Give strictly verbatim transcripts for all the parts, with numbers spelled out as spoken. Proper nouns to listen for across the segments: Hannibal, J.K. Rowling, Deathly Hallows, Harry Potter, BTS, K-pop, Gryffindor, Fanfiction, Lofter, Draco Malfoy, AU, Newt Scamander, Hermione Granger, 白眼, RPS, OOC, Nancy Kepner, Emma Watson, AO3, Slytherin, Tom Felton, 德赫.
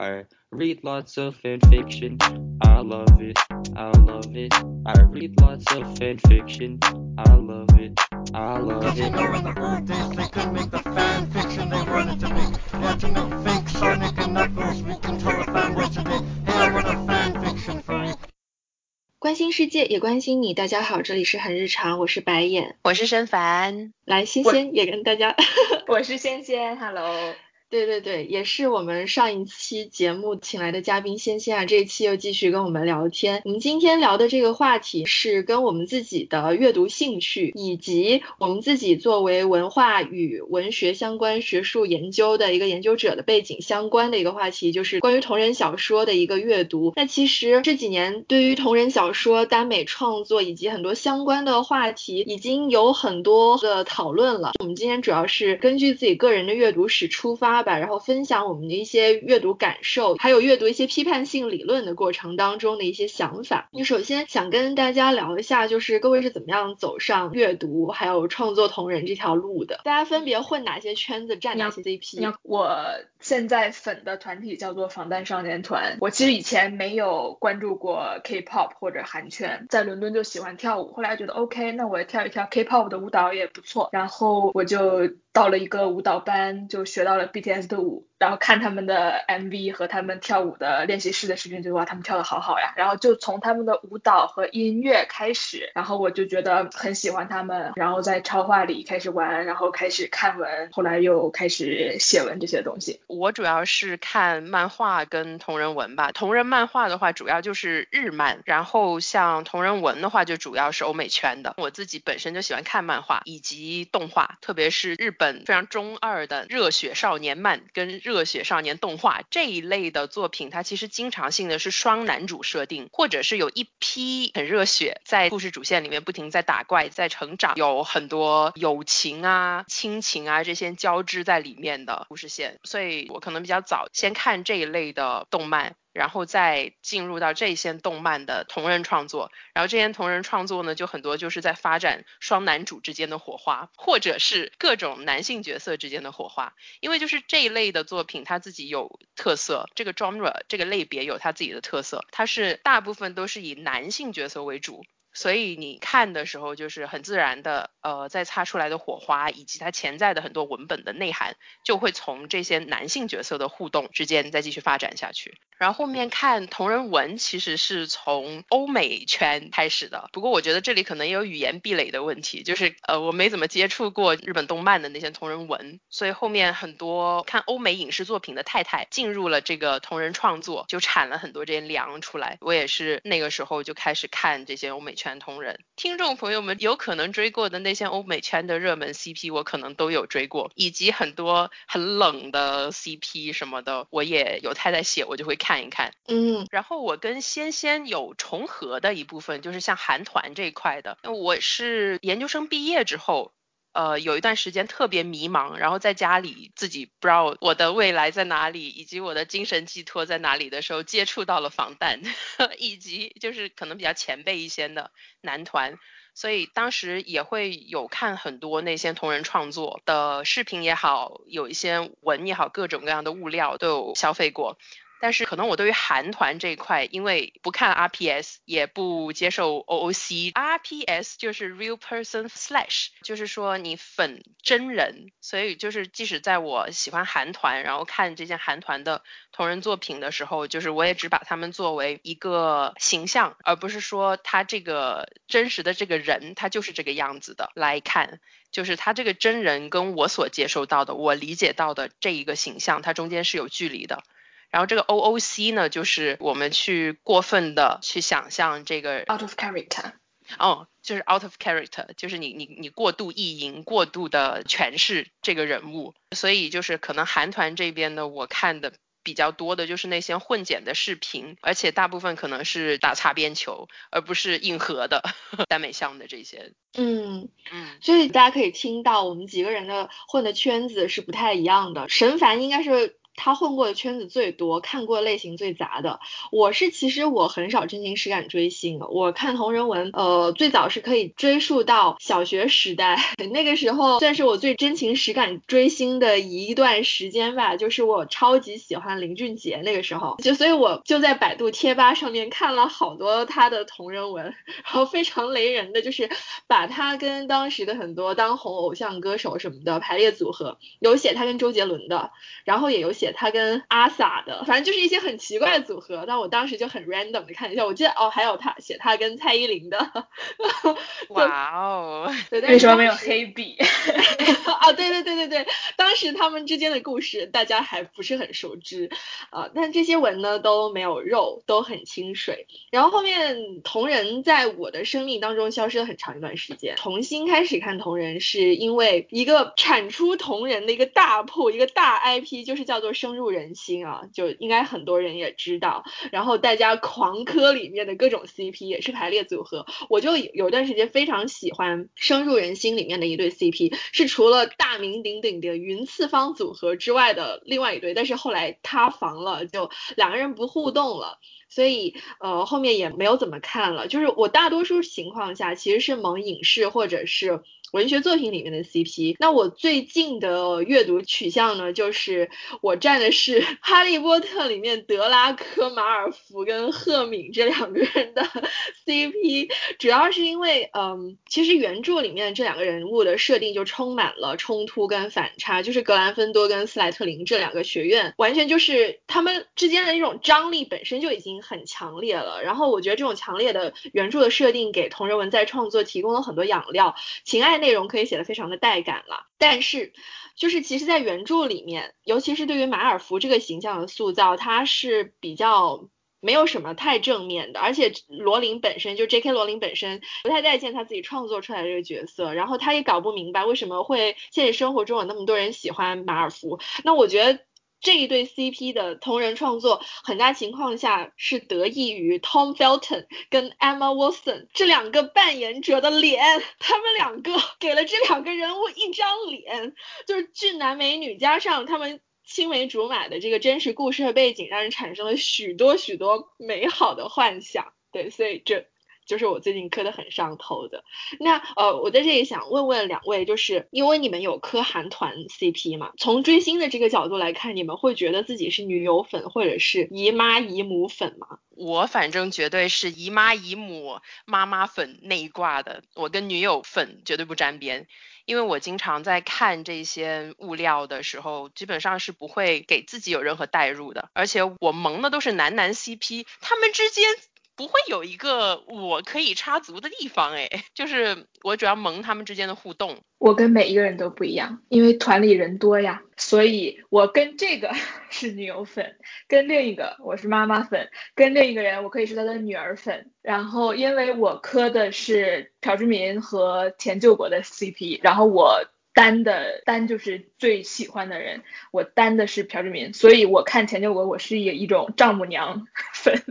I read lots of fanfiction. I love it, I love it. I read lots of fanfiction. I love it, I love it. Cause you know in the early days they could make the fanfiction, they wanted to make. Yeah, you know, fake Sonic and Knuckles, we control the fanboys today. Hey, I wrote a fanfiction for you. 关心世界也关心你，大家好，这里是很日常，我是白眼，我是申凡，来仙仙也跟大家我是仙仙 Hello 对对对，也是我们上一期节目请来的嘉宾仙仙啊，这一期又继续跟我们聊天。我们今天聊的这个话题是跟我们自己的阅读兴趣以及我们自己作为文化与文学相关学术研究的一个研究者的背景相关的一个话题，就是关于同人小说的一个阅读。那其实这几年对于同人小说、耽美创作以及很多相关的话题已经有很多的讨论了。我们今天主要是根据自己个人的阅读史出发，然后分享我们的一些阅读感受，还有阅读一些批判性理论的过程当中的一些想法。你首先想跟大家聊一下，就是各位是怎么样走上阅读还有创作同人这条路的，大家分别混哪些圈子，站哪些 C P。 我现在粉的团体叫做防弹少年团，我其实以前没有关注过 K-pop 或者韩圈，在伦敦就喜欢跳舞，后来觉得 OK 那我跳一跳 K-pop 的舞蹈也不错，然后我就到了一个舞蹈班，就学到了 B T S 的舞，然后看他们的 M V 和他们跳舞的练习室的视频，就哇他们跳得好好呀，然后就从他们的舞蹈和音乐开始，然后我就觉得很喜欢他们，然后在超话里开始玩，然后开始看文，后来又开始写文这些东西。我主要是看漫画跟同人文吧，同人漫画的话主要就是日漫，然后像同人文的话就主要是欧美圈的。我自己本身就喜欢看漫画以及动画，特别是日本非常中二的热血少年漫跟日热血少年动画这一类的作品，它其实经常性的是双男主设定，或者是有一批很热血，在故事主线里面不停在打怪在成长，有很多友情啊亲情啊这些交织在里面的故事线。所以我可能比较早先看这一类的动漫，然后再进入到这些动漫的同人创作，然后这些同人创作呢就很多就是在发展双男主之间的火花，或者是各种男性角色之间的火花。因为就是这一类的作品它自己有特色，这个 genre 这个类别有它自己的特色，它是大部分都是以男性角色为主，所以你看的时候就是很自然的呃，再擦出来的火花以及它潜在的很多文本的内涵就会从这些男性角色的互动之间再继续发展下去。然后后面看同人文其实是从欧美圈开始的，不过我觉得这里可能也有语言壁垒的问题，就是呃，我没怎么接触过日本动漫的那些同人文，所以后面很多看欧美影视作品的太太进入了这个同人创作，就产了很多这些粮出来。我也是那个时候就开始看这些欧美圈同人。听众朋友们有可能追过的那些欧美圈的热门 C P 我可能都有追过，以及很多很冷的 C P 什么的我也有太太写我就会看一看。嗯，然后我跟仙仙有重合的一部分，就是像韩团这一块的。我是研究生毕业之后呃，有一段时间特别迷茫，然后在家里自己不知道我的未来在哪里以及我的精神寄托在哪里的时候，接触到了防弹以及就是可能比较前辈一些的男团，所以当时也会有看很多那些同人创作的视频也好，有一些文也好，各种各样的物料都有消费过。但是可能我对于韩团这一块，因为不看 R P S 也不接受 O O C。 R P S 就是 real person slash， 就是说你粉真人，所以就是即使在我喜欢韩团然后看这些韩团的同人作品的时候，就是我也只把他们作为一个形象，而不是说他这个真实的这个人他就是这个样子的来看，就是他这个真人跟我所接受到的我理解到的这一个形象它中间是有距离的。然后这个 O O C 呢，就是我们去过分的去想象这个 out of character， 哦，就是 out of character， 就是你你你过度意淫，过度的诠释这个人物。所以就是可能韩团这边呢，我看的比较多的就是那些混剪的视频，而且大部分可能是打擦边球，而不是硬核的耽美向的这些。嗯嗯，所以大家可以听到我们几个人的混的圈子是不太一样的。沈凡应该是他混过的圈子最多，看过类型最杂的。我是其实我很少真情实感追星，我看同人文呃，最早是可以追溯到小学时代，那个时候算是我最真情实感追星的一段时间吧，就是我超级喜欢林俊杰那个时候，就所以我就在百度贴吧上面看了好多他的同人文，然后非常雷人的就是把他跟当时的很多当红偶像歌手什么的排列组合，有写他跟周杰伦的，然后也有写他跟阿 sa 的，反正就是一些很奇怪的组合，但我当时就很 random 的看一下，我记得哦还有他写他跟蔡依林的。哇哦，为什么没有黑笔？啊对对对对对，当时他们之间的故事大家还不是很熟知啊、呃，但这些文呢都没有肉，都很清水。然后后面同人在我的生命当中消失了很长一段时间，重新开始看同人是因为一个产出同人的一个大铺，一个大 I P， 就是叫做深入人心啊，就应该很多人也知道，然后大家狂磕里面的各种 C P 也是排列组合，我就有段时间非常喜欢深入人心里面的一对 C P， 是除了大名鼎鼎的云次方组合之外的另外一对，但是后来塌房了，就两个人不互动了，所以呃后面也没有怎么看了。就是我大多数情况下其实是蒙影视或者是文学作品里面的 C P。 那我最近的阅读取向呢，就是我站的是哈利波特里面德拉科马尔福跟赫敏这两个人的 C P， 主要是因为嗯，其实原著里面这两个人物的设定就充满了冲突跟反差，就是格兰芬多跟斯莱特林这两个学院完全就是他们之间的那种张力本身就已经很强烈了，然后我觉得这种强烈的原著的设定给同人文在创作提供了很多养料，情爱内容可以写得非常的带感了。但是就是其实在原著里面，尤其是对于马尔福这个形象的塑造，它是比较没有什么太正面的，而且罗琳本身就 J K 罗琳本身不太待见他自己创作出来的这个角色，然后他也搞不明白为什么会现实生活中有那么多人喜欢马尔福。那我觉得这一对 C P 的同人创作很大情况下是得益于 Tom Felton 跟 Emma Watson 这两个扮演者的脸，他们两个给了这两个人物一张脸，就是俊男美女加上他们青梅竹马的这个真实故事和背景，让人产生了许多许多美好的幻想。对，所以这就是我最近磕得很上头的。那呃，我在这里想问问两位，就是因为你们有磕韩团 C P 嘛，从追星的这个角度来看，你们会觉得自己是女友粉或者是姨妈姨母粉吗？我反正绝对是姨妈姨母妈妈粉那一挂的，我跟女友粉绝对不沾边。因为我经常在看这些物料的时候，基本上是不会给自己有任何代入的，而且我萌的都是男男 C P， 他们之间不会有一个我可以插足的地方，哎，就是我主要萌他们之间的互动。我跟每一个人都不一样，因为团里人多呀，所以我跟这个是女友粉，跟另一个我是妈妈粉，跟另一个人我可以是他的女儿粉。然后因为我磕的是朴智民和田柾国的 C P， 然后我单的单就是最喜欢的人，我单的是朴智民，所以我看田柾国我是一种丈母娘粉，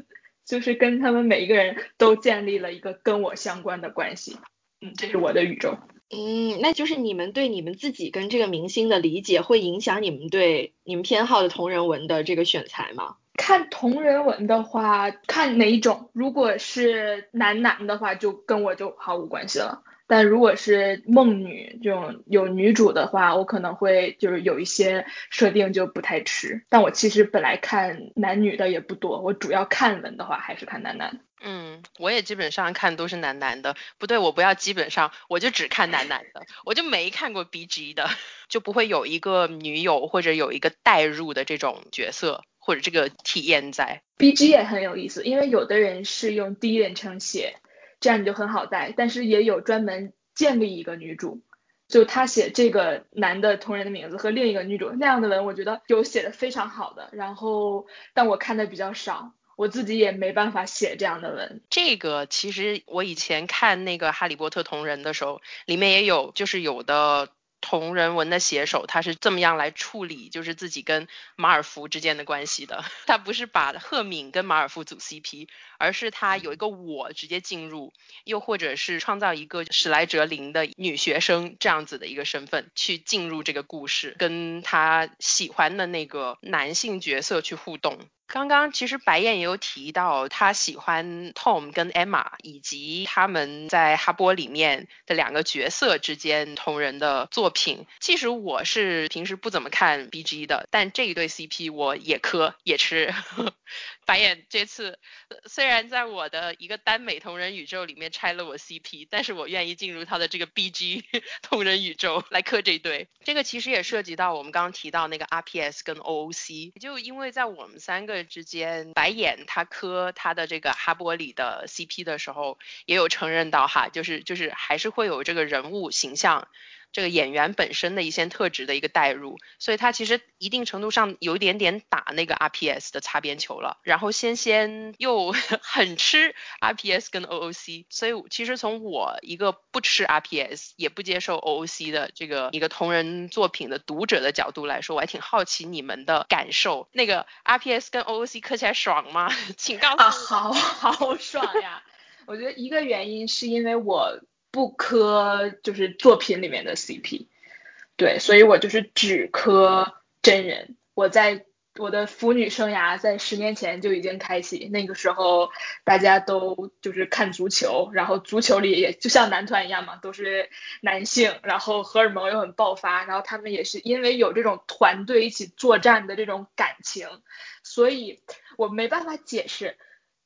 就是跟他们每一个人都建立了一个跟我相关的关系。嗯，这是我的宇宙。嗯，那就是你们对你们自己跟这个明星的理解会影响你们对你们偏好的同人文的这个选材吗？看同人文的话，看哪一种，如果是男男的话就跟我就毫无关系了，但如果是梦女这种有女主的话，我可能会就是有一些设定就不太吃。但我其实本来看男女的也不多，我主要看文的话还是看男男。嗯，我也基本上看都是男男的，不对，我不要基本上，我就只看男男的，我就没看过 B G 的，就不会有一个女友或者有一个代入的这种角色或者这个体验在。 B G 也很有意思，因为有的人是用第一人称写，这样你就很好带，但是也有专门建立一个女主，就他写这个男的同人的名字和另一个女主那样的文，我觉得有写的非常好的，然后但我看的比较少，我自己也没办法写这样的文。这个其实我以前看那个哈利波特同人的时候，里面也有，就是有的同人文的写手他是这么样来处理就是自己跟马尔福之间的关系的，他不是把赫敏跟马尔福组 C P， 而是他有一个我直接进入，又或者是创造一个史莱哲林的女学生这样子的一个身份去进入这个故事，跟他喜欢的那个男性角色去互动。刚刚其实白燕也有提到他喜欢 Tom 跟 Emma 以及他们在哈波里面的两个角色之间同人的作品，其实我是平时不怎么看 B G 的，但这一对 C P 我也磕也吃白燕这次虽然在我的一个耽美同人宇宙里面拆了我 C P， 但是我愿意进入他的这个 B G 同人宇宙来磕这一对。这个其实也涉及到我们刚刚提到那个 R P S 跟 O O C， 就因为在我们三个之间白眼他磕他的这个哈波里的 C P 的时候也有承认到哈，就是就是还是会有这个人物形象这个演员本身的一些特质的一个带入，所以他其实一定程度上有一点点打那个 R P S 的擦边球了，然后先先又很吃 R P S 跟 O O C， 所以其实从我一个不吃 R P S 也不接受 O O C 的这个一个同人作品的读者的角度来说，我还挺好奇你们的感受，那个 R P S 跟 O O C 磕起来爽吗？请告诉我、啊、好好爽呀我觉得一个原因是因为我不磕就是作品里面的 C P， 对，所以我就是只磕真人。我在我的腐女生涯在十年前就已经开启，那个时候大家都就是看足球，然后足球里也就像男团一样嘛，都是男性，然后荷尔蒙又很爆发，然后他们也是因为有这种团队一起作战的这种感情，所以我没办法解释，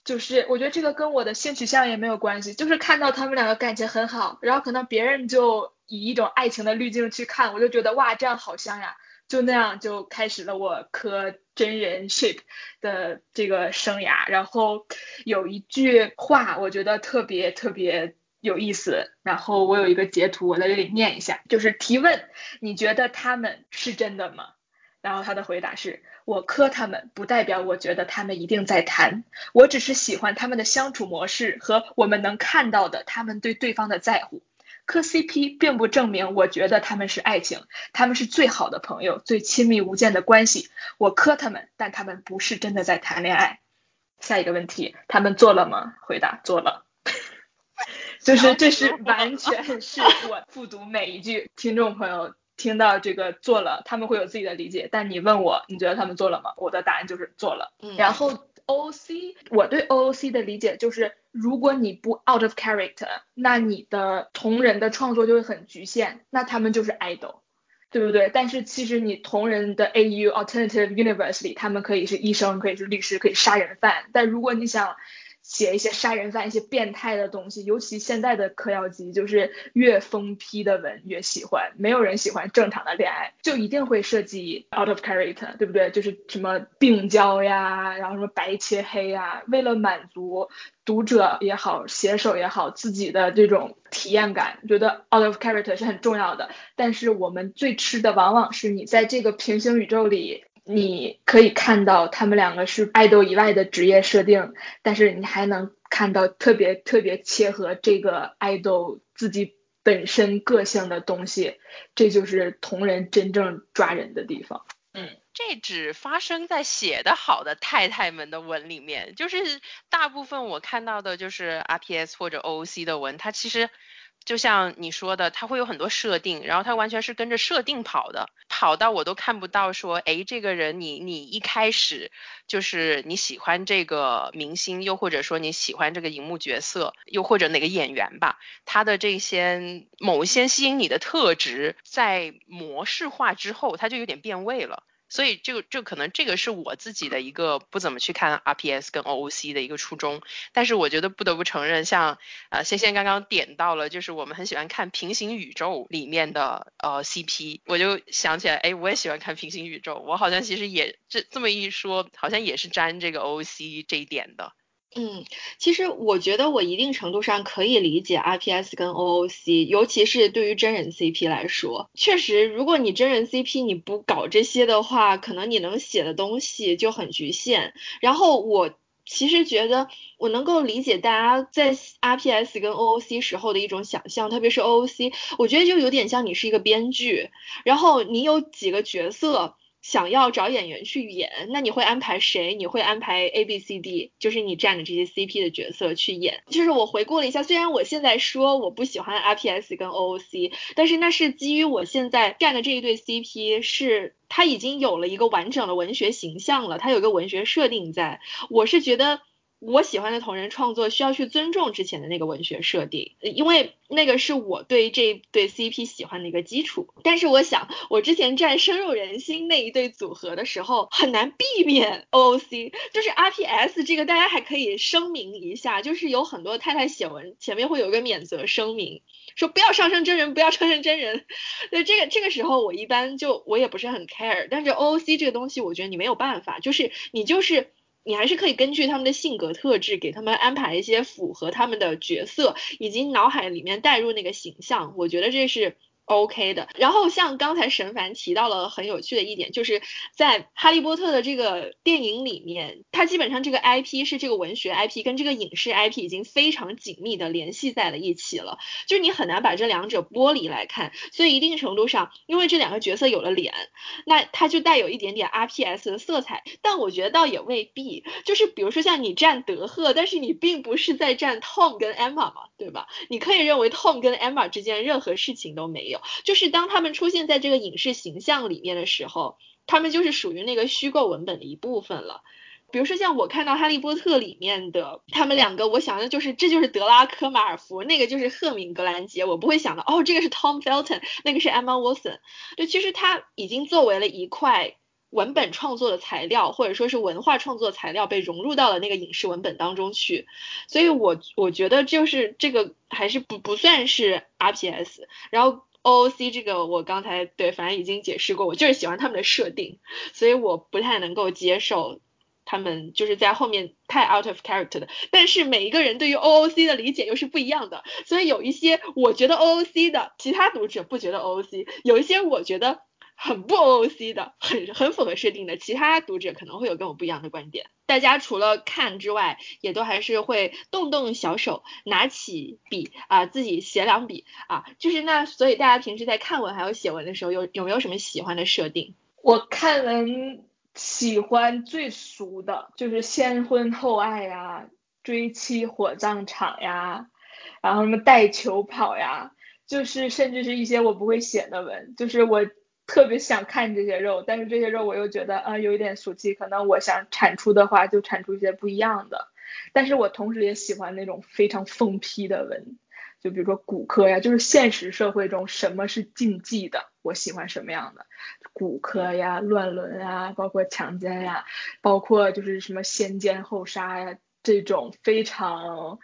就是我觉得这个跟我的性取向也没有关系，就是看到他们两个感情很好，然后可能别人就以一种爱情的滤镜去看，我就觉得哇这样好香呀，就那样就开始了我磕真人 ship 的这个生涯。然后有一句话我觉得特别特别有意思，然后我有一个截图我在这里念一下，就是提问你觉得他们是真的吗，然后他的回答是，我磕他们不代表我觉得他们一定在谈，我只是喜欢他们的相处模式和我们能看到的他们对对方的在乎，磕 C P 并不证明我觉得他们是爱情，他们是最好的朋友，最亲密无间的关系，我磕他们但他们不是真的在谈恋爱。下一个问题，他们做了吗？回答做了就是这是完全是我复读每一句听众朋友听到这个做了他们会有自己的理解，但你问我你觉得他们做了吗，我的答案就是做了、嗯、然后 O O C 我对 O O C 的理解就是如果你不 out of character 那你的同人的创作就会很局限，那他们就是 idol 对不对，但是其实你同人的 A U alternative universe 里他们可以是医生可以是律师可以杀人犯，但如果你想写一些杀人犯一些变态的东西，尤其现在的嗑药集就是越疯批的文越喜欢，没有人喜欢正常的恋爱，就一定会涉及 out of character 对不对，就是什么病娇呀然后什么白切黑呀，为了满足读者也好写手也好自己的这种体验感，觉得 out of character 是很重要的，但是我们最吃的往往是你在这个平行宇宙里你可以看到他们两个是爱豆以外的职业设定，但是你还能看到特别特别切合这个爱豆自己本身个性的东西，这就是同人真正抓人的地方。嗯，这只发生在写得好的太太们的文里面，就是大部分我看到的就是 R P S 或者 O O C 的文，它其实就像你说的它会有很多设定，然后它完全是跟着设定跑的，跑到我都看不到说诶这个人你你一开始就是你喜欢这个明星，又或者说你喜欢这个荧幕角色，又或者哪个演员吧，他的这些某些吸引你的特质在模式化之后它就有点变味了，所以这个这可能这个是我自己的一个不怎么去看 R P S 跟 O O C 的一个初衷，但是我觉得不得不承认像呃仙仙刚刚点到了就是我们很喜欢看平行宇宙里面的呃 C P， 我就想起来哎我也喜欢看平行宇宙，我好像其实也这这么一说好像也是沾这个 O O C 这一点的。嗯，其实我觉得我一定程度上可以理解 R P S 跟 O O C， 尤其是对于真人 C P 来说，确实如果你真人 C P 你不搞这些的话，可能你能写的东西就很局限。然后我其实觉得我能够理解大家在 R P S 跟 O O C 时候的一种想象，特别是 O O C， 我觉得就有点像你是一个编剧，然后你有几个角色想要找演员去演，那你会安排谁？你会安排 A B C D， 就是你占着这些 C P 的角色去演。就是我回顾了一下，虽然我现在说我不喜欢 R P S 跟 O O C， 但是那是基于我现在占的这一对 C P 是它已经有了一个完整的文学形象了，它有一个文学设定在。我是觉得我喜欢的同人创作需要去尊重之前的那个文学设定，因为那个是我对这对 C P 喜欢的一个基础。但是我想我之前站深入人心那一对组合的时候很难避免 O O C， 就是 R P S 这个大家还可以声明一下，就是有很多太太写文前面会有一个免责声明说不要上升真人，不要上升真人。对，这个这个时候我一般就我也不是很 care， 但是 O O C 这个东西我觉得你没有办法，就是你就是你还是可以根据他们的性格特质给他们安排一些符合他们的角色以及脑海里面带入那个形象，我觉得这是 OK 的。然后像刚才沈凡提到了很有趣的一点，就是在哈利波特的这个电影里面，它基本上这个 I P 是这个文学 I P 跟这个影视 I P 已经非常紧密的联系在了一起了，就是你很难把这两者剥离来看。所以一定程度上因为这两个角色有了脸，那它就带有一点点 R P S 的色彩，但我觉得倒也未必。就是比如说像你站德赫，但是你并不是在站 Tom 跟 Emma 嘛，对吧？你可以认为 Tom 跟 Emma 之间任何事情都没有，就是当他们出现在这个影视形象里面的时候，他们就是属于那个虚构文本的一部分了。比如说像我看到哈利波特里面的他们两个，我想的就是这就是德拉科马尔福，那个就是赫敏格兰杰，我不会想到哦这个是 Tom Felton， 那个是 Emma Watson。 对，其实他已经作为了一块文本创作的材料或者说是文化创作材料被融入到了那个影视文本当中去，所以我我觉得就是这个还是不不算是 R P S。 然后O O C 这个我刚才对反正已经解释过，我就是喜欢他们的设定，所以我不太能够接受他们就是在后面太 out of character 的。但是每一个人对于 O O C 的理解又是不一样的，所以有一些我觉得 O O C 的其他读者不觉得 O O C， 有一些我觉得很不 O O C 的很很符合设定的其他读者可能会有跟我不一样的观点。大家除了看之外也都还是会动动小手拿起笔啊、呃，自己写两笔啊，就是那所以大家平时在看文还有写文的时候有有没有什么喜欢的设定？我看文喜欢最熟的就是先婚后爱呀、啊、追妻火葬场呀，然后什么带球跑呀，就是甚至是一些我不会写的文，就是我特别想看这些肉，但是这些肉我又觉得啊、呃、有一点俗气，可能我想产出的话就产出一些不一样的。但是我同时也喜欢那种非常疯批的文，就比如说骨科呀，就是现实社会中什么是禁忌的，我喜欢什么样的骨科呀、乱伦呀，包括强奸呀，包括就是什么先奸后杀呀，这种非常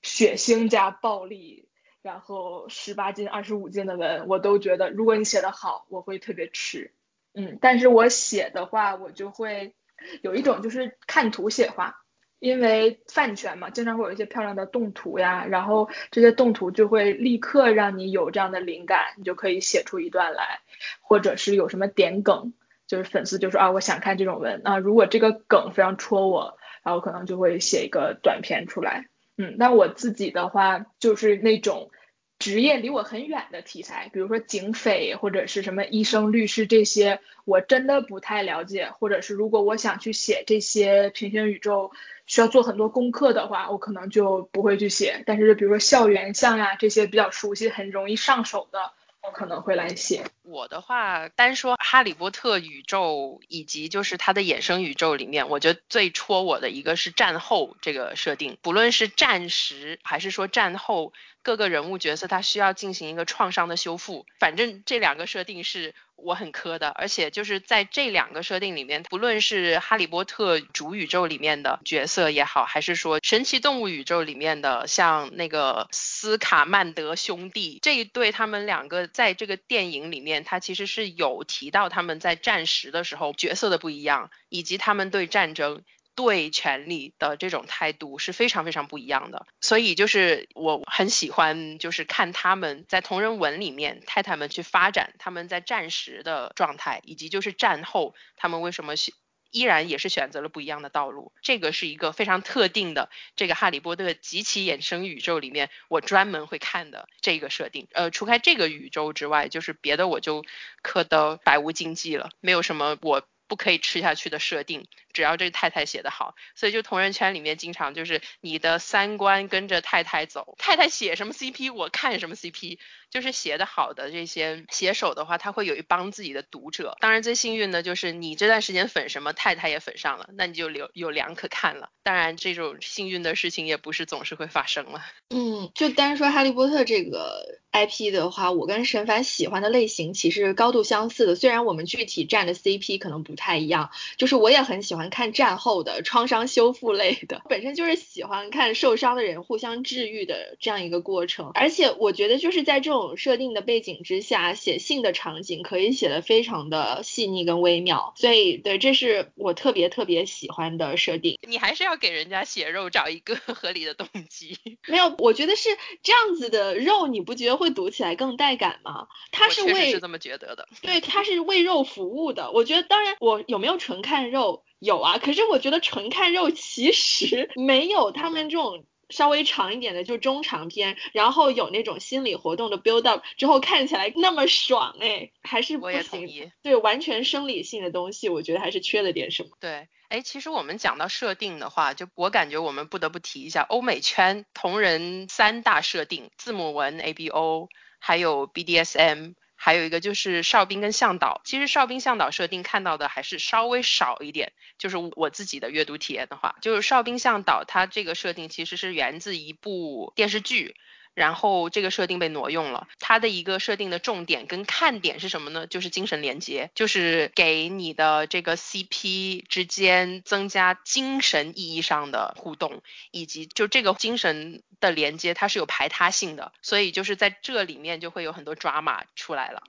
血腥加暴力然后十八禁二十五禁的文我都觉得如果你写的好我会特别吃。嗯，但是我写的话我就会有一种就是看图写话，因为饭圈嘛经常会有一些漂亮的动图呀，然后这些动图就会立刻让你有这样的灵感，你就可以写出一段来，或者是有什么点梗，就是粉丝就说啊我想看这种文啊，如果这个梗非常戳我，然后可能就会写一个短篇出来。嗯，那我自己的话就是那种职业离我很远的题材，比如说警匪或者是什么医生律师，这些我真的不太了解，或者是如果我想去写这些平行宇宙需要做很多功课的话我可能就不会去写。但是比如说校园向呀、啊、这些比较熟悉很容易上手的我可能会来写。我的话单说哈利波特宇宙以及就是它的衍生宇宙里面，我觉得最戳我的一个是战后这个设定，不论是战时还是说战后各个人物角色他需要进行一个创伤的修复，反正这两个设定是我很磕的。而且就是在这两个设定里面，不论是哈利波特主宇宙里面的角色也好，还是说神奇动物宇宙里面的像那个斯卡曼德兄弟这一对，他们两个在这个电影里面他其实是有提到他们在战时的时候角色的不一样，以及他们对战争对权力的这种态度是非常非常不一样的。所以就是我很喜欢就是看他们在同人文里面太太们去发展他们在战时的状态，以及就是战后他们为什么依然也是选择了不一样的道路。这个是一个非常特定的，这个哈利波特及其衍生宇宙里面我专门会看的这个设定。呃，除开这个宇宙之外，就是别的我就磕得百无禁忌了，没有什么我不可以吃下去的设定，只要这太太写得好。所以就同人圈里面经常就是你的三观跟着太太走，太太写什么 C P 我看什么 C P， 就是写得好的这些写手的话，他会有一帮自己的读者。当然最幸运的就是你这段时间粉什么太太也粉上了，那你就有有粮可看了。当然这种幸运的事情也不是总是会发生了。嗯，就单说哈利波特这个 I P 的话，我跟沈凡喜欢的类型其实高度相似的，虽然我们具体站的 C P 可能不太一样。就是我也很喜欢看战后的创伤修复类的，本身就是喜欢看受伤的人互相治愈的这样一个过程。而且我觉得就是在这种设定的背景之下，写性的场景可以写得非常的细腻跟微妙，所以对，这是我特别特别喜欢的设定。你还是要给人家血肉找一个合理的动机。没有，我觉得是这样子的肉你不觉得会读起来更带感吗？他是为，我确实是这么觉得的。对，他是为肉服务的。我觉得当然我我有没有纯看肉？有啊，可是我觉得纯看肉其实没有他们这种稍微长一点的就中长篇，然后有那种心理活动的 build up 之后看起来那么爽。哎，还是不行。我也同意。对，完全生理性的东西我觉得还是缺了点什么。对。哎，其实我们讲到设定的话，就我感觉我们不得不提一下欧美圈同人三大设定，字母文 A B O 还有 B D S M，还有一个就是哨兵跟向导。其实哨兵向导设定看到的还是稍微少一点，就是我自己的阅读体验的话，就是哨兵向导它这个设定其实是源自一部电视剧，然后这个设定被挪用了。它的一个设定的重点跟看点是什么呢？就是精神连接，就是给你的这个 C P 之间增加精神意义上的互动，以及就这个精神的连接它是有排他性的，所以就是在这里面就会有很多 drama 出来了。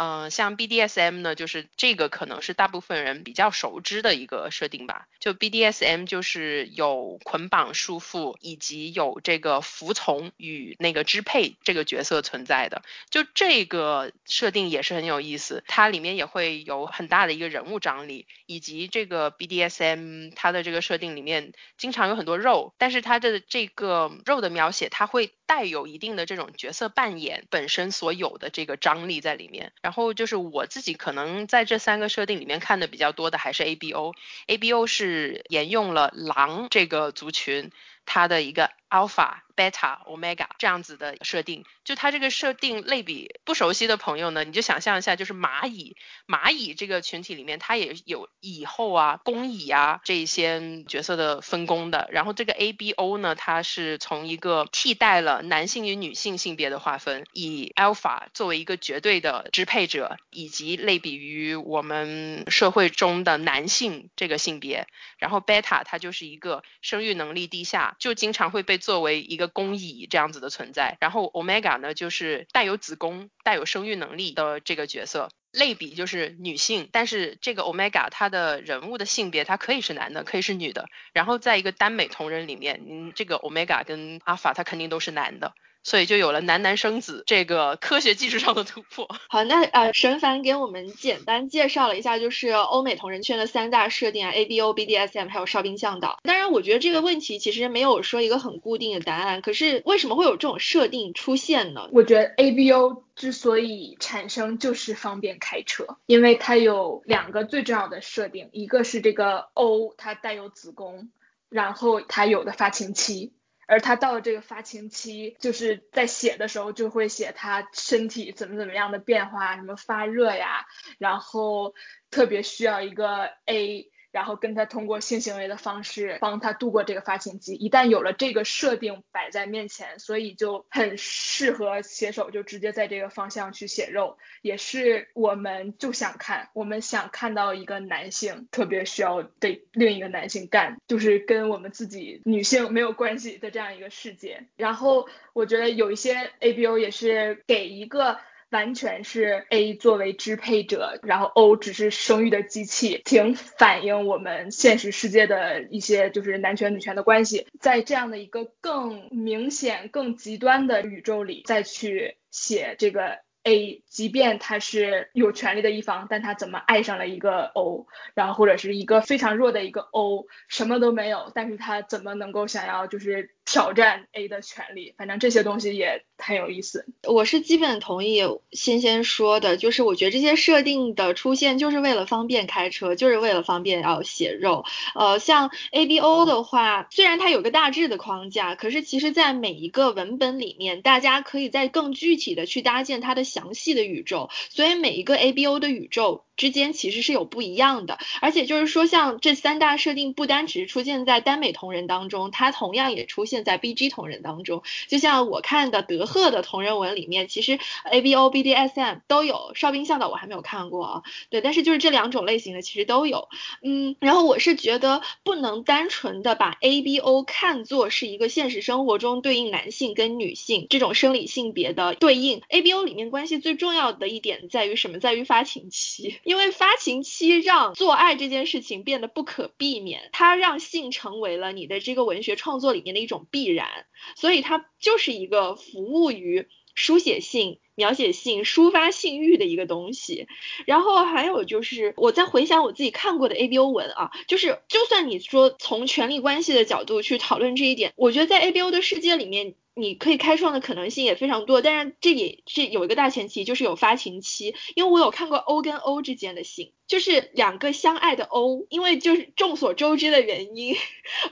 嗯、呃，像 B D S M 呢，就是这个可能是大部分人比较熟知的一个设定吧。就 B D S M 就是有捆绑束缚以及有这个服从与那个支配这个角色存在的，就这个设定也是很有意思。它里面也会有很大的一个人物张力，以及这个 B D S M 它的这个设定里面经常有很多肉，但是它的这个肉的描写它会带有一定的这种角色扮演本身所有的这个张力在里面。然后就是我自己可能在这三个设定里面看的比较多的还是 A B O。 A B O 是沿用了狼这个族群它的一个 alpha beta omega 这样子的设定，就它这个设定类比不熟悉的朋友呢，你就想象一下，就是蚂蚁蚂蚁这个群体里面它也有蚁后啊工蚁啊这一些角色的分工的。然后这个 A B O 呢，它是从一个替代了男性与女性性别的划分，以 alpha 作为一个绝对的支配者，以及类比于我们社会中的男性这个性别。然后 beta 它就是一个生育能力低下，就经常会被作为一个工蚁这样子的存在。然后 omega 呢，就是带有子宫带有生育能力的这个角色，类比就是女性，但是这个 Omega 它的人物的性别它可以是男的可以是女的。然后在一个耽美同人里面，这个 Omega 跟 Alpha 它肯定都是男的，所以就有了男男生子这个科学技术上的突破。好，那呃，沈凡给我们简单介绍了一下就是欧美同人圈的三大设定啊 A B O B D S M 还有哨兵向导。当然我觉得这个问题其实没有说一个很固定的答案，可是为什么会有这种设定出现呢？我觉得 A B O 之所以产生就是方便开车，因为它有两个最重要的设定，一个是这个 O 它带有子宫，然后它有的发情期，而他到了这个发情期，就是在写的时候就会写他身体怎么怎么样的变化，什么发热呀，然后特别需要一个 A， 然后跟他通过性行为的方式帮他度过这个发情期。一旦有了这个设定摆在面前，所以就很适合写手就直接在这个方向去写肉，也是我们就想看我们想看到一个男性特别需要对另一个男性干，就是跟我们自己女性没有关系的这样一个世界。然后我觉得有一些 A B O 也是给一个完全是 A 作为支配者，然后 O 只是生育的机器，挺反映我们现实世界的一些就是男权女权的关系。在这样的一个更明显更极端的宇宙里再去写这个 A 即便他是有权利的一方，但他怎么爱上了一个 O， 然后或者是一个非常弱的一个 O， 什么都没有，但是他怎么能够想要就是挑战 A 的权利，反正这些东西也很有意思。我是基本同意先先说的，就是我觉得这些设定的出现就是为了方便开车，就是为了方便要写肉。呃，像 A B O 的话，虽然它有个大致的框架，可是其实在每一个文本里面，大家可以再更具体的去搭建它的详细的宇宙，所以每一个 A B O 的宇宙之间其实是有不一样的。而且就是说像这三大设定不单只出现在耽美同人当中，它同样也出现在 B G 同人当中，就像我看的德赫的同人文里面其实 A B O B D S M 都有，哨兵向导我还没有看过啊，对，但是就是这两种类型的其实都有。嗯，然后我是觉得不能单纯的把 A B O 看作是一个现实生活中对应男性跟女性这种生理性别的对应。 A B O 里面关系最重要的一点在于什么？在于发情期，因为发情期让做爱这件事情变得不可避免，它让性成为了你的这个文学创作里面的一种必然，所以它就是一个服务于书写性、描写性、抒发性欲的一个东西。然后还有就是我在回想我自己看过的 A B O 文啊，就是就算你说从权力关系的角度去讨论这一点，我觉得在 A B O 的世界里面你可以开创的可能性也非常多，但是这也是有一个大前提，就是有发情期。因为我有看过 O 跟 O 之间的性，就是两个相爱的 O， 因为就是众所周知的原因，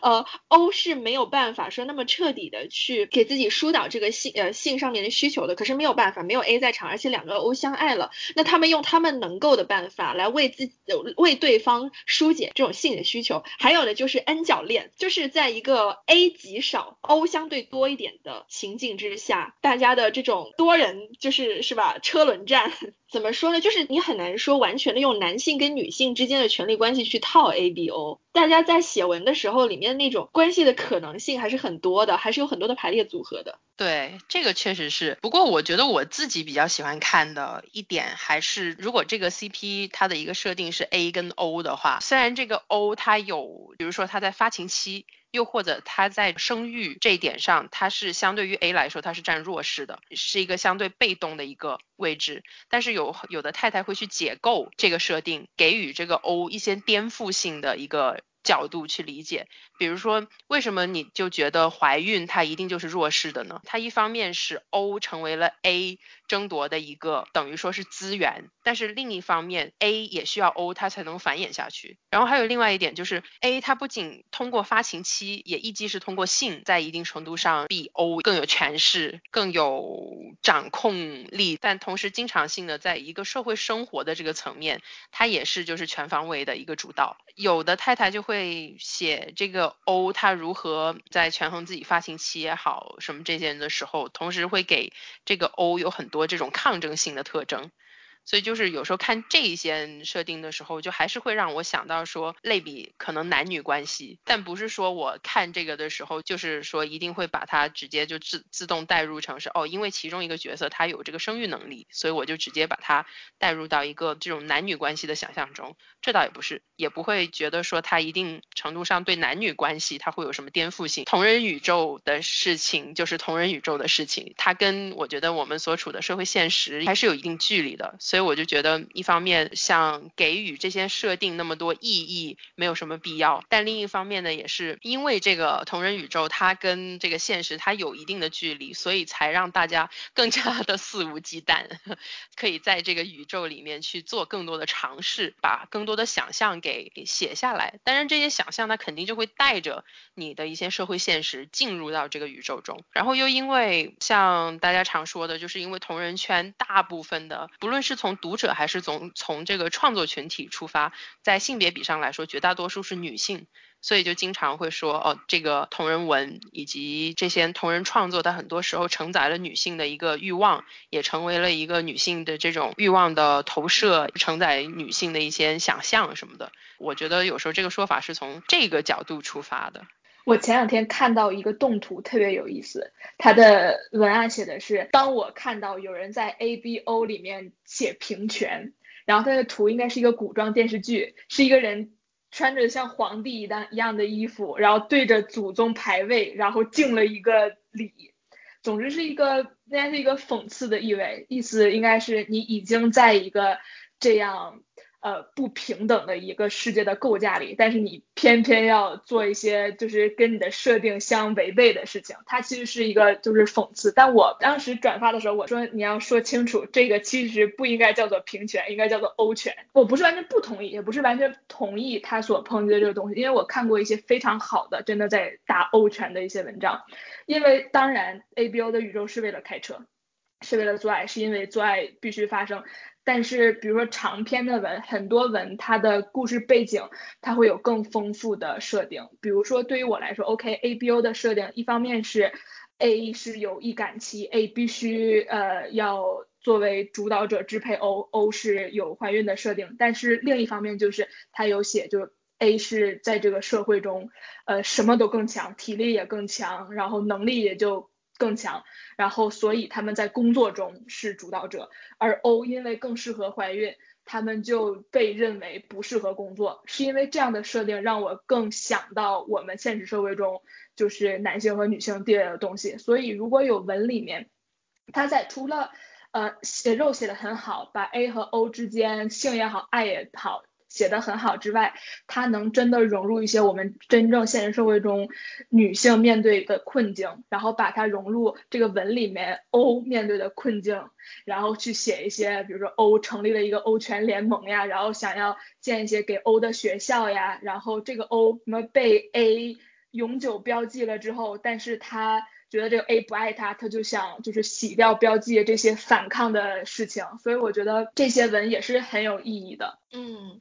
呃 O 是没有办法说那么彻底的去给自己疏导这个性呃性上面的需求的，可是没有办法，没有 A 在场，而且两个 O 相爱了，那他们用他们能够的办法来为自己为对方疏解这种性的需求。还有的就是 N 角恋，就是在一个 A 极少 O 相对多一点的情景之下，大家的这种多人就是是吧车轮战，怎么说呢，就是你很难说完全的用男性跟女性之间的权力关系去套 A B O。 大家在写文的时候里面那种关系的可能性还是很多的，还是有很多的排列组合的。对，这个确实是。不过我觉得我自己比较喜欢看的一点还是，如果这个 C P 它的一个设定是 A 跟 O 的话，虽然这个 O 它有比如说它在发情期又或者他在生育这一点上，他是相对于 A 来说他是占弱势的，是一个相对被动的一个位置，但是有有的太太会去解构这个设定，给予这个 O 一些颠覆性的一个角度去理解。比如说为什么你就觉得怀孕它一定就是弱势的呢？它一方面是 O 成为了 A 争夺的一个等于说是资源，但是另一方面 A 也需要 O 它才能繁衍下去。然后还有另外一点就是 A 它不仅通过发情期，也一直是通过性在一定程度上比 O 更有权势更有掌控力，但同时经常性的在一个社会生活的这个层面它也是就是全方位的一个主导。有的太太就会写这个O 他如何在权衡自己发情期也好什么这些人的时候，同时会给这个 O 有很多这种抗争性的特征。所以就是有时候看这一些设定的时候，就还是会让我想到说类比可能男女关系，但不是说我看这个的时候就是说一定会把它直接就自自动带入成是哦，因为其中一个角色他有这个生育能力，所以我就直接把它带入到一个这种男女关系的想象中。这倒也不是，也不会觉得说它一定程度上对男女关系它会有什么颠覆性。同人宇宙的事情就是同人宇宙的事情，它跟我觉得我们所处的社会现实还是有一定距离的。所以我就觉得一方面像给予这些设定那么多意义没有什么必要，但另一方面呢也是因为这个同人宇宙它跟这个现实它有一定的距离，所以才让大家更加的肆无忌惮，可以在这个宇宙里面去做更多的尝试，把更多的想象给写下来。当然这些想象它肯定就会带着你的一些社会现实进入到这个宇宙中。然后又因为像大家常说的，就是因为同人圈大部分的不论是从从读者还是从从这个创作群体出发，在性别比上来说绝大多数是女性，所以就经常会说哦，这个同人文以及这些同人创作它很多时候承载了女性的一个欲望，也成为了一个女性的这种欲望的投射，承载女性的一些想象什么的。我觉得有时候这个说法是从这个角度出发的。我前两天看到一个动图特别有意思，它的文案写的是当我看到有人在 A B O 里面写平权，然后它的图应该是一个古装电视剧，是一个人穿着像皇帝一样的衣服，然后对着祖宗牌位然后敬了一个礼，总之是一个应该是一个讽刺的意味，意思应该是你已经在一个这样呃不平等的一个世界的构架里，但是你偏偏要做一些就是跟你的设定相违背的事情，它其实是一个就是讽刺。但我当时转发的时候我说你要说清楚，这个其实不应该叫做平权，应该叫做欧权。我不是完全不同意，也不是完全同意他所抨击的这个东西，因为我看过一些非常好的真的在打欧权的一些文章。因为当然 A B O 的宇宙是为了开车，是为了做爱，是因为做爱必须发生，但是比如说长篇的文，很多文它的故事背景它会有更丰富的设定。比如说对于我来说 OK A B O 的设定一方面是 A 是有易感期， A 必须呃要作为主导者支配 O， O 是有怀孕的设定，但是另一方面就是它有写就是A 是在这个社会中呃什么都更强，体力也更强，然后能力也就更强，然后所以他们在工作中是主导者，而 O 因为更适合怀孕，他们就被认为不适合工作。是因为这样的设定让我更想到我们现实社会中就是男性和女性地位的东西。所以如果有文里面他在除了呃写肉写得很好，把 A 和 O 之间性也好爱也好写得很好之外，它能真的融入一些我们真正现实社会中女性面对的困境，然后把它融入这个文里面 O 面对的困境，然后去写一些比如说 O 成立了一个 O 权联盟呀，然后想要建一些给 O 的学校呀，然后这个 O 什么被 A 永久标记了之后，但是他觉得这个 A 不爱他，他就想就是洗掉标记这些反抗的事情。所以我觉得这些文也是很有意义的。嗯，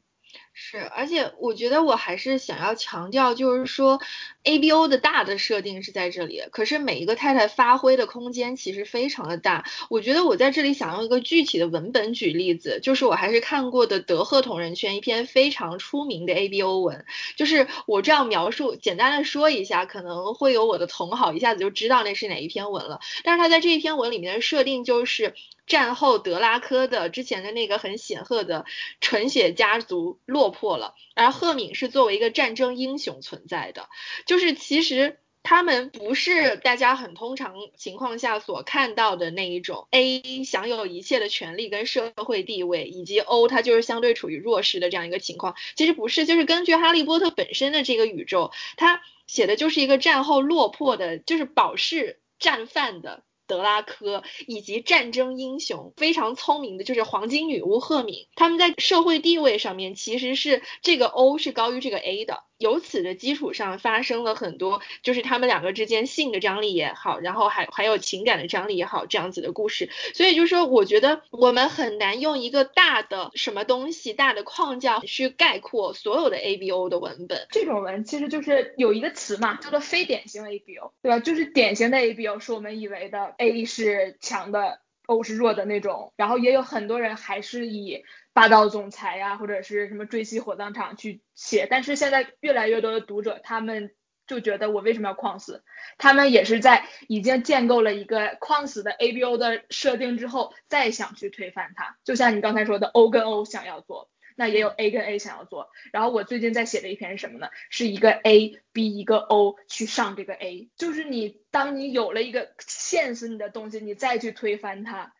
是，而且我觉得我还是想要强调，就是说 A B O 的大的设定是在这里，可是每一个太太发挥的空间其实非常的大。我觉得我在这里想用一个具体的文本举例子，就是我还是看过的德赫同人圈一篇非常出名的 A B O 文，就是我这样描述简单的说一下，可能会有我的同好一下子就知道那是哪一篇文了。但是他在这一篇文里面的设定就是战后德拉科的之前的那个很显赫的纯血家族落魄了，而赫敏是作为一个战争英雄存在的。就是其实他们不是大家很通常情况下所看到的那一种 A 享有一切的权利跟社会地位，以及 O 他就是相对处于弱势的这样一个情况。其实不是，就是根据哈利波特本身的这个宇宙，他写的就是一个战后落魄的，就是饱式战犯的德拉科，以及战争英雄非常聪明的就是黄金女巫赫敏，他们在社会地位上面其实是这个 O 是高于这个 A 的。由此的基础上发生了很多就是他们两个之间性的张力也好，然后还还有情感的张力也好，这样子的故事。所以就是说我觉得我们很难用一个大的什么东西大的框架去概括所有的 A B O 的文本。这种文其实就是有一个词嘛，叫做非典型的 A B O， 对吧？就是典型的 A B O 是我们以为的 A 是强的 O 是弱的那种，然后也有很多人还是以霸道总裁呀、啊，或者是什么追妻火葬场去写。但是现在越来越多的读者他们就觉得我为什么要框死，他们也是在已经建构了一个框死的 A B O 的设定之后再想去推翻它。就像你刚才说的 O 跟 O 想要做，那也有 A 跟 A 想要做。然后我最近在写的一篇是什么呢，是一个 A 逼一个 O 去上这个 A， 就是你当你有了一个限死你的东西你再去推翻它，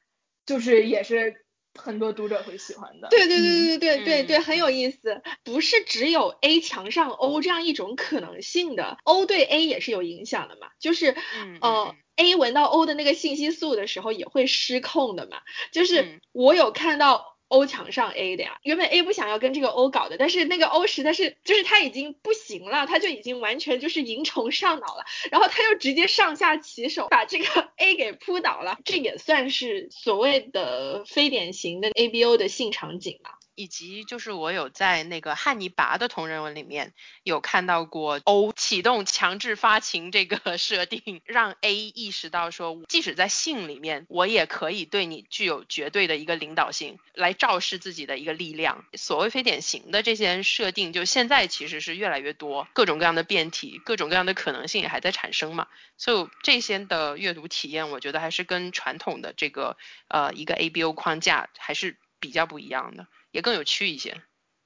就是也是很多读者会喜欢的。对对对对对对对、嗯、很有意思，不是只有 A 强上 O 这样一种可能性的， O 对 A 也是有影响的嘛，就是、嗯、呃 A 闻到 O 的那个信息素的时候也会失控的嘛。就是我有看到O 强上 A 的呀，原本 A 不想要跟这个 O 搞的，但是那个 O 实在是就是他已经不行了，他就已经完全就是蝇虫上脑了，然后他又直接上下其手把这个 A 给扑倒了。这也算是所谓的非典型的 A B O 的性场景吧。以及就是我有在那个汉尼拔的同人文里面有看到过 O 启动强制发情这个设定，让 A 意识到说即使在性里面我也可以对你具有绝对的一个领导性，来昭示自己的一个力量。所谓非典型的这些设定就现在其实是越来越多，各种各样的变体，各种各样的可能性也还在产生嘛。所以这些的阅读体验我觉得还是跟传统的这个呃一个 A B O 框架还是比较不一样的，也更有趣一些。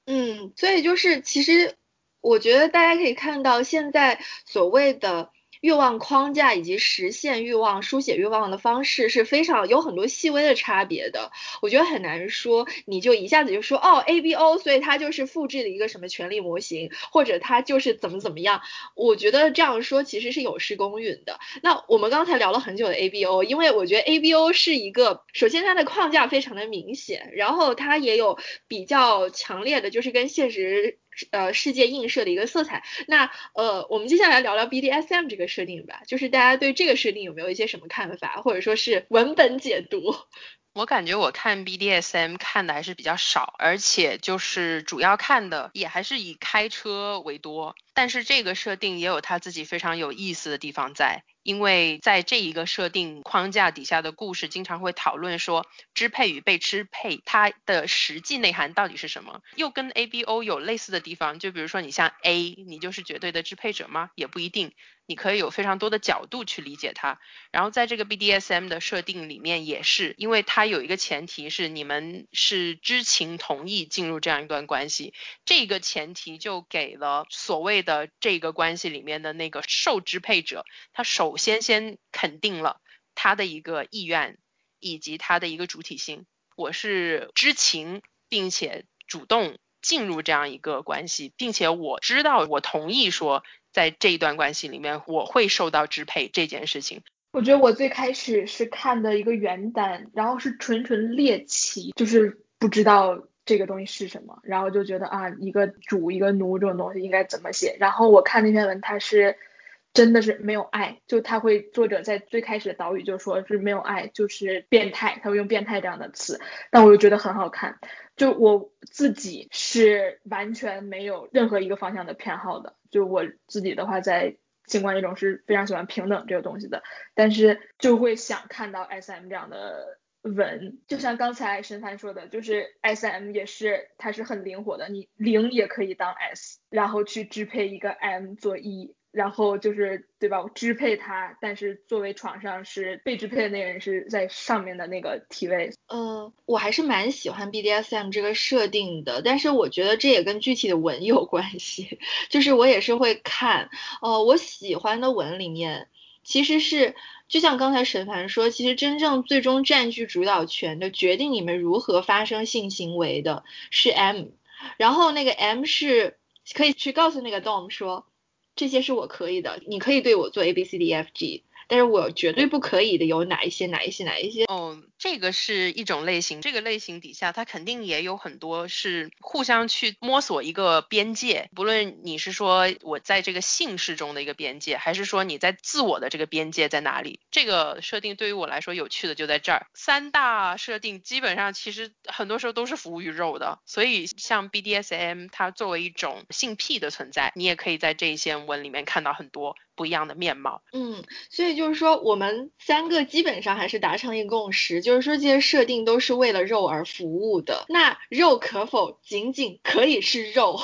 嗯，所以就是其实我觉得大家可以看到现在所谓的欲望框架以及实现欲望、书写欲望的方式是非常有很多细微的差别的。我觉得很难说你就一下子就说哦 A B O 所以它就是复制的一个什么权力模型，或者它就是怎么怎么样，我觉得这样说其实是有失公允的。那我们刚才聊了很久的 A B O， 因为我觉得 A B O 是一个首先它的框架非常的明显，然后它也有比较强烈的就是跟现实呃，世界映射的一个色彩。那呃，我们接下来聊聊 B D S M 这个设定吧，就是大家对这个设定有没有一些什么看法，或者说是文本解读？我感觉我看 B D S M 看的还是比较少，而且就是主要看的也还是以开车为多，但是这个设定也有它自己非常有意思的地方在，因为在这一个设定框架底下的故事经常会讨论说支配与被支配它的实际内涵到底是什么，又跟 A B O 有类似的地方，就比如说你像 A 你就是绝对的支配者吗？也不一定，你可以有非常多的角度去理解它。然后在这个 B D S M 的设定里面也是，因为它有一个前提是你们是知情同意进入这样一段关系，这个前提就给了所谓的这个关系里面的那个受支配者，他首先先肯定了他的一个意愿以及他的一个主体性，我是知情并且主动进入这样一个关系，并且我知道我同意说在这一段关系里面我会受到支配这件事情。我觉得我最开始是看的一个原版，然后是纯纯猎奇，就是不知道这个东西是什么，然后就觉得啊一个主一个奴这种东西应该怎么写，然后我看那篇文它是真的是没有爱，就他会作者在最开始的导语就说是没有爱就是变态，他会用变态这样的词，但我就觉得很好看。就我自己是完全没有任何一个方向的偏好的，就我自己的话在性观这种是非常喜欢平等这个东西的，但是就会想看到 S M 这样的文，就像刚才沈帆说的，就是 S M 也是它是很灵活的，你零也可以当 S 然后去支配一个 M 做 E，然后就是对吧，我支配他，但是作为床上是被支配的那个人是在上面的那个体位。呃，我还是蛮喜欢 B D S M 这个设定的，但是我觉得这也跟具体的文有关系，就是我也是会看呃，我喜欢的文里面其实是就像刚才沈凡说，其实真正最终占据主导权的决定你们如何发生性行为的是 M， 然后那个 M 是可以去告诉那个 Dom 说这些是我可以的，你可以对我做 A B C D E F G， 但是我绝对不可以的有哪一些哪一些哪一些。哦，这个是一种类型，这个类型底下它肯定也有很多是互相去摸索一个边界，不论你是说我在这个性事中的一个边界，还是说你在自我的这个边界在哪里。这个设定对于我来说有趣的就在这儿，三大设定基本上其实很多时候都是服务于肉的，所以像 B D S M 它作为一种性癖的存在，你也可以在这一些文里面看到很多不一样的面貌。嗯，所以就是说我们三个基本上还是达成一个共识，就是说这些设定都是为了肉而服务的。那肉可否仅仅可以是肉，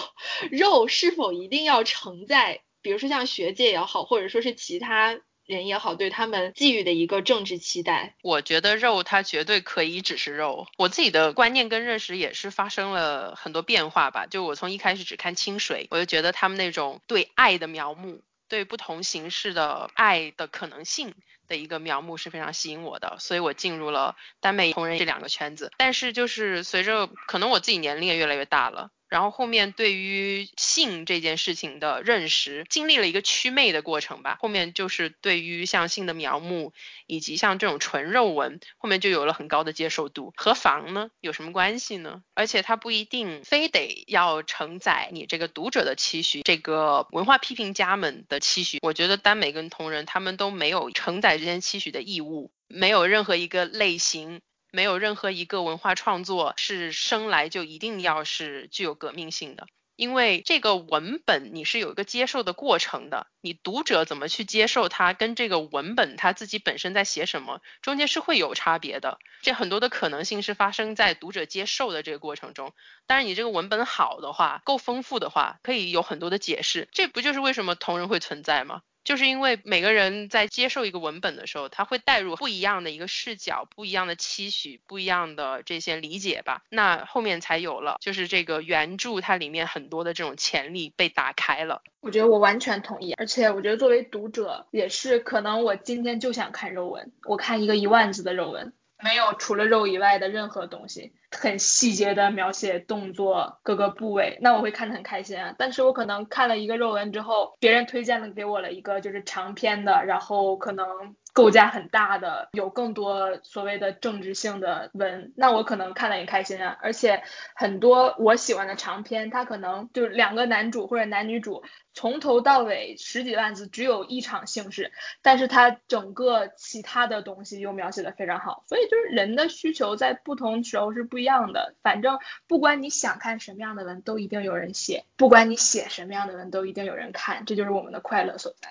肉是否一定要承载比如说像学界也好或者说是其他人也好对他们寄予的一个政治期待？我觉得肉它绝对可以只是肉，我自己的观念跟认识也是发生了很多变化吧。就我从一开始只看清水，我就觉得他们那种对爱的描摹，对不同形式的爱的可能性的一个描摹是非常吸引我的，所以我进入了耽美同人这两个圈子。但是就是随着可能我自己年龄也越来越大了，然后后面对于性这件事情的认识经历了一个祛魅的过程吧，后面就是对于像性的描摹以及像这种纯肉文后面就有了很高的接受度。何妨呢？有什么关系呢？而且它不一定非得要承载你这个读者的期许，这个文化批评家们的期许。我觉得耽美跟同人他们都没有承载这些期许的义务，没有任何一个类型，没有任何一个文化创作是生来就一定要是具有革命性的，因为这个文本你是有一个接受的过程的，你读者怎么去接受它跟这个文本它自己本身在写什么中间是会有差别的，这很多的可能性是发生在读者接受的这个过程中。当然你这个文本好的话够丰富的话可以有很多的解释，这不就是为什么同人会存在吗？就是因为每个人在接受一个文本的时候，他会带入不一样的一个视角，不一样的期许，不一样的这些理解吧，那后面才有了就是这个原著它里面很多的这种潜力被打开了。我觉得我完全同意，而且我觉得作为读者也是，可能我今天就想看肉文，我看一个一万字的肉文，没有除了肉以外的任何东西，很细节的描写动作各个部位，那我会看得很开心啊。但是我可能看了一个肉文之后，别人推荐了给我了一个就是长篇的，然后可能构架很大的，有更多所谓的政治性的文，那我可能看得很开心啊。而且很多我喜欢的长篇，它可能就两个男主或者男女主从头到尾十几万字只有一场性事，但是它整个其他的东西又描写得非常好。所以就是人的需求在不同时候是不一样的，反正不管你想看什么样的文都一定有人写，不管你写什么样的文都一定有人看，这就是我们的快乐所在。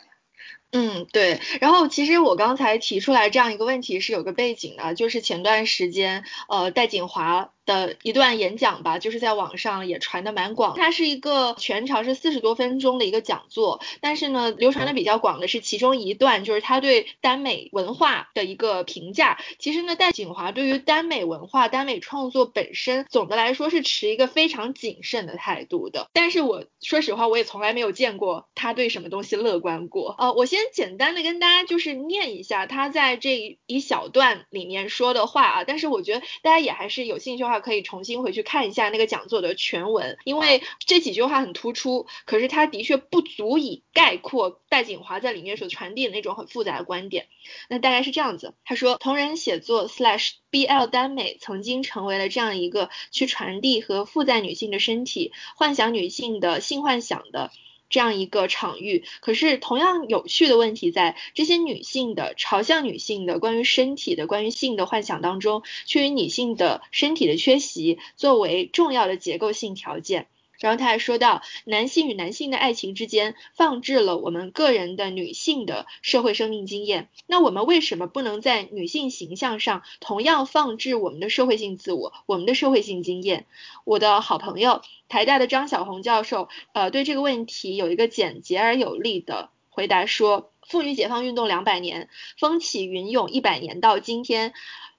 嗯，对。然后其实我刚才提出来这样一个问题是有个背景的，就是前段时间呃戴锦华的一段演讲吧，就是在网上也传的蛮广，它是一个全长是四十多分钟的一个讲座，但是呢流传的比较广的是其中一段，就是他对耽美文化的一个评价。其实呢戴锦华对于耽美文化耽美创作本身总的来说是持一个非常谨慎的态度的，但是我说实话我也从来没有见过他对什么东西乐观过。呃，我先简单的跟大家就是念一下他在这一小段里面说的话啊，但是我觉得大家也还是有兴趣的话可以重新回去看一下那个讲座的全文，因为这几句话很突出，可是它的确不足以概括戴锦华在里面所传递的那种很复杂的观点。那大概是这样子，他说同人写作 slash B L 耽美曾经成为了这样一个去传递和负载女性的身体幻想女性的性幻想的这样一个场域，可是同样有趣的问题在这些女性的朝向女性的关于身体的关于性的幻想当中，却与女性的身体的缺席作为重要的结构性条件。然后他还说到男性与男性的爱情之间放置了我们个人的女性的社会生命经验，那我们为什么不能在女性形象上同样放置我们的社会性自我，我们的社会性经验。我的好朋友台大的张晓红教授呃，对这个问题有一个简洁而有力的回答，说妇女解放运动两百年，风起云涌一百年，到今天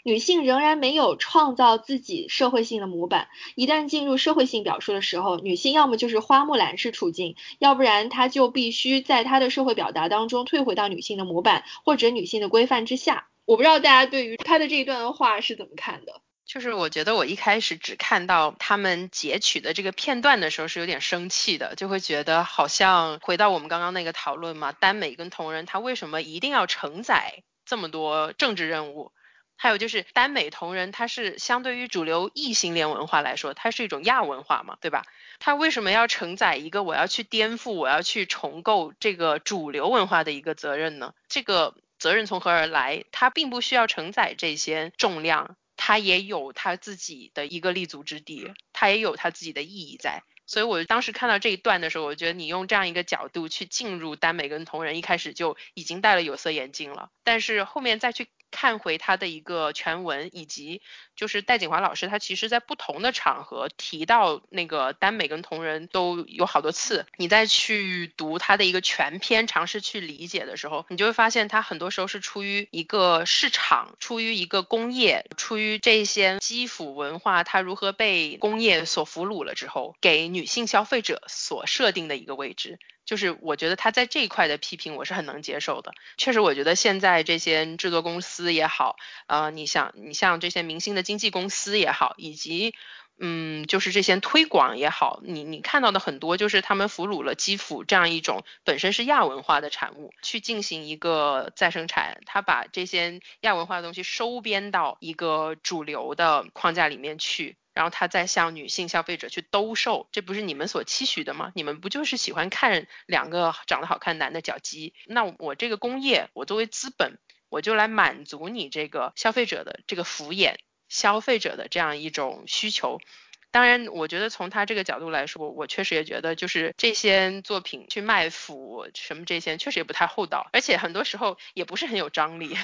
女性仍然没有创造自己社会性的模板，一旦进入社会性表述的时候，女性要么就是花木兰式处境，要不然她就必须在她的社会表达当中退回到女性的模板或者女性的规范之下。我不知道大家对于她的这一段话是怎么看的。就是我觉得我一开始只看到他们截取的这个片段的时候是有点生气的，就会觉得好像回到我们刚刚那个讨论嘛，耽美跟同人它为什么一定要承载这么多政治任务，还有就是耽美同人它是相对于主流异性恋文化来说它是一种亚文化嘛，对吧，它为什么要承载一个我要去颠覆我要去重构这个主流文化的一个责任呢？这个责任从何而来？它并不需要承载这些重量，它也有它自己的一个立足之地，它也有它自己的意义在。所以我当时看到这一段的时候，我觉得你用这样一个角度去进入耽美跟同人一开始就已经戴了有色眼镜了，但是后面再去看回他的一个全文，以及就是戴锦华老师他其实在不同的场合提到那个耽美跟同人都有好多次，你再去读他的一个全篇尝试去理解的时候，你就会发现他很多时候是出于一个市场，出于一个工业，出于这些基辅文化它如何被工业所俘虏了之后给女性消费者所设定的一个位置。就是我觉得他在这一块的批评我是很能接受的，确实我觉得现在这些制作公司也好、呃、你想你像这些明星的经纪公司也好，以及嗯，就是这些推广也好，你你看到的很多就是他们俘虏了基辅这样一种本身是亚文化的产物去进行一个再生产，他把这些亚文化的东西收编到一个主流的框架里面去，然后他再向女性消费者去兜售，这不是你们所期许的吗？你们不就是喜欢看两个长得好看男的脚鸡？那我这个工业，我作为资本，我就来满足你这个消费者的这个敷衍，消费者的这样一种需求。当然我觉得从他这个角度来说，我确实也觉得就是这些作品去卖腐什么这些确实也不太厚道，而且很多时候也不是很有张力，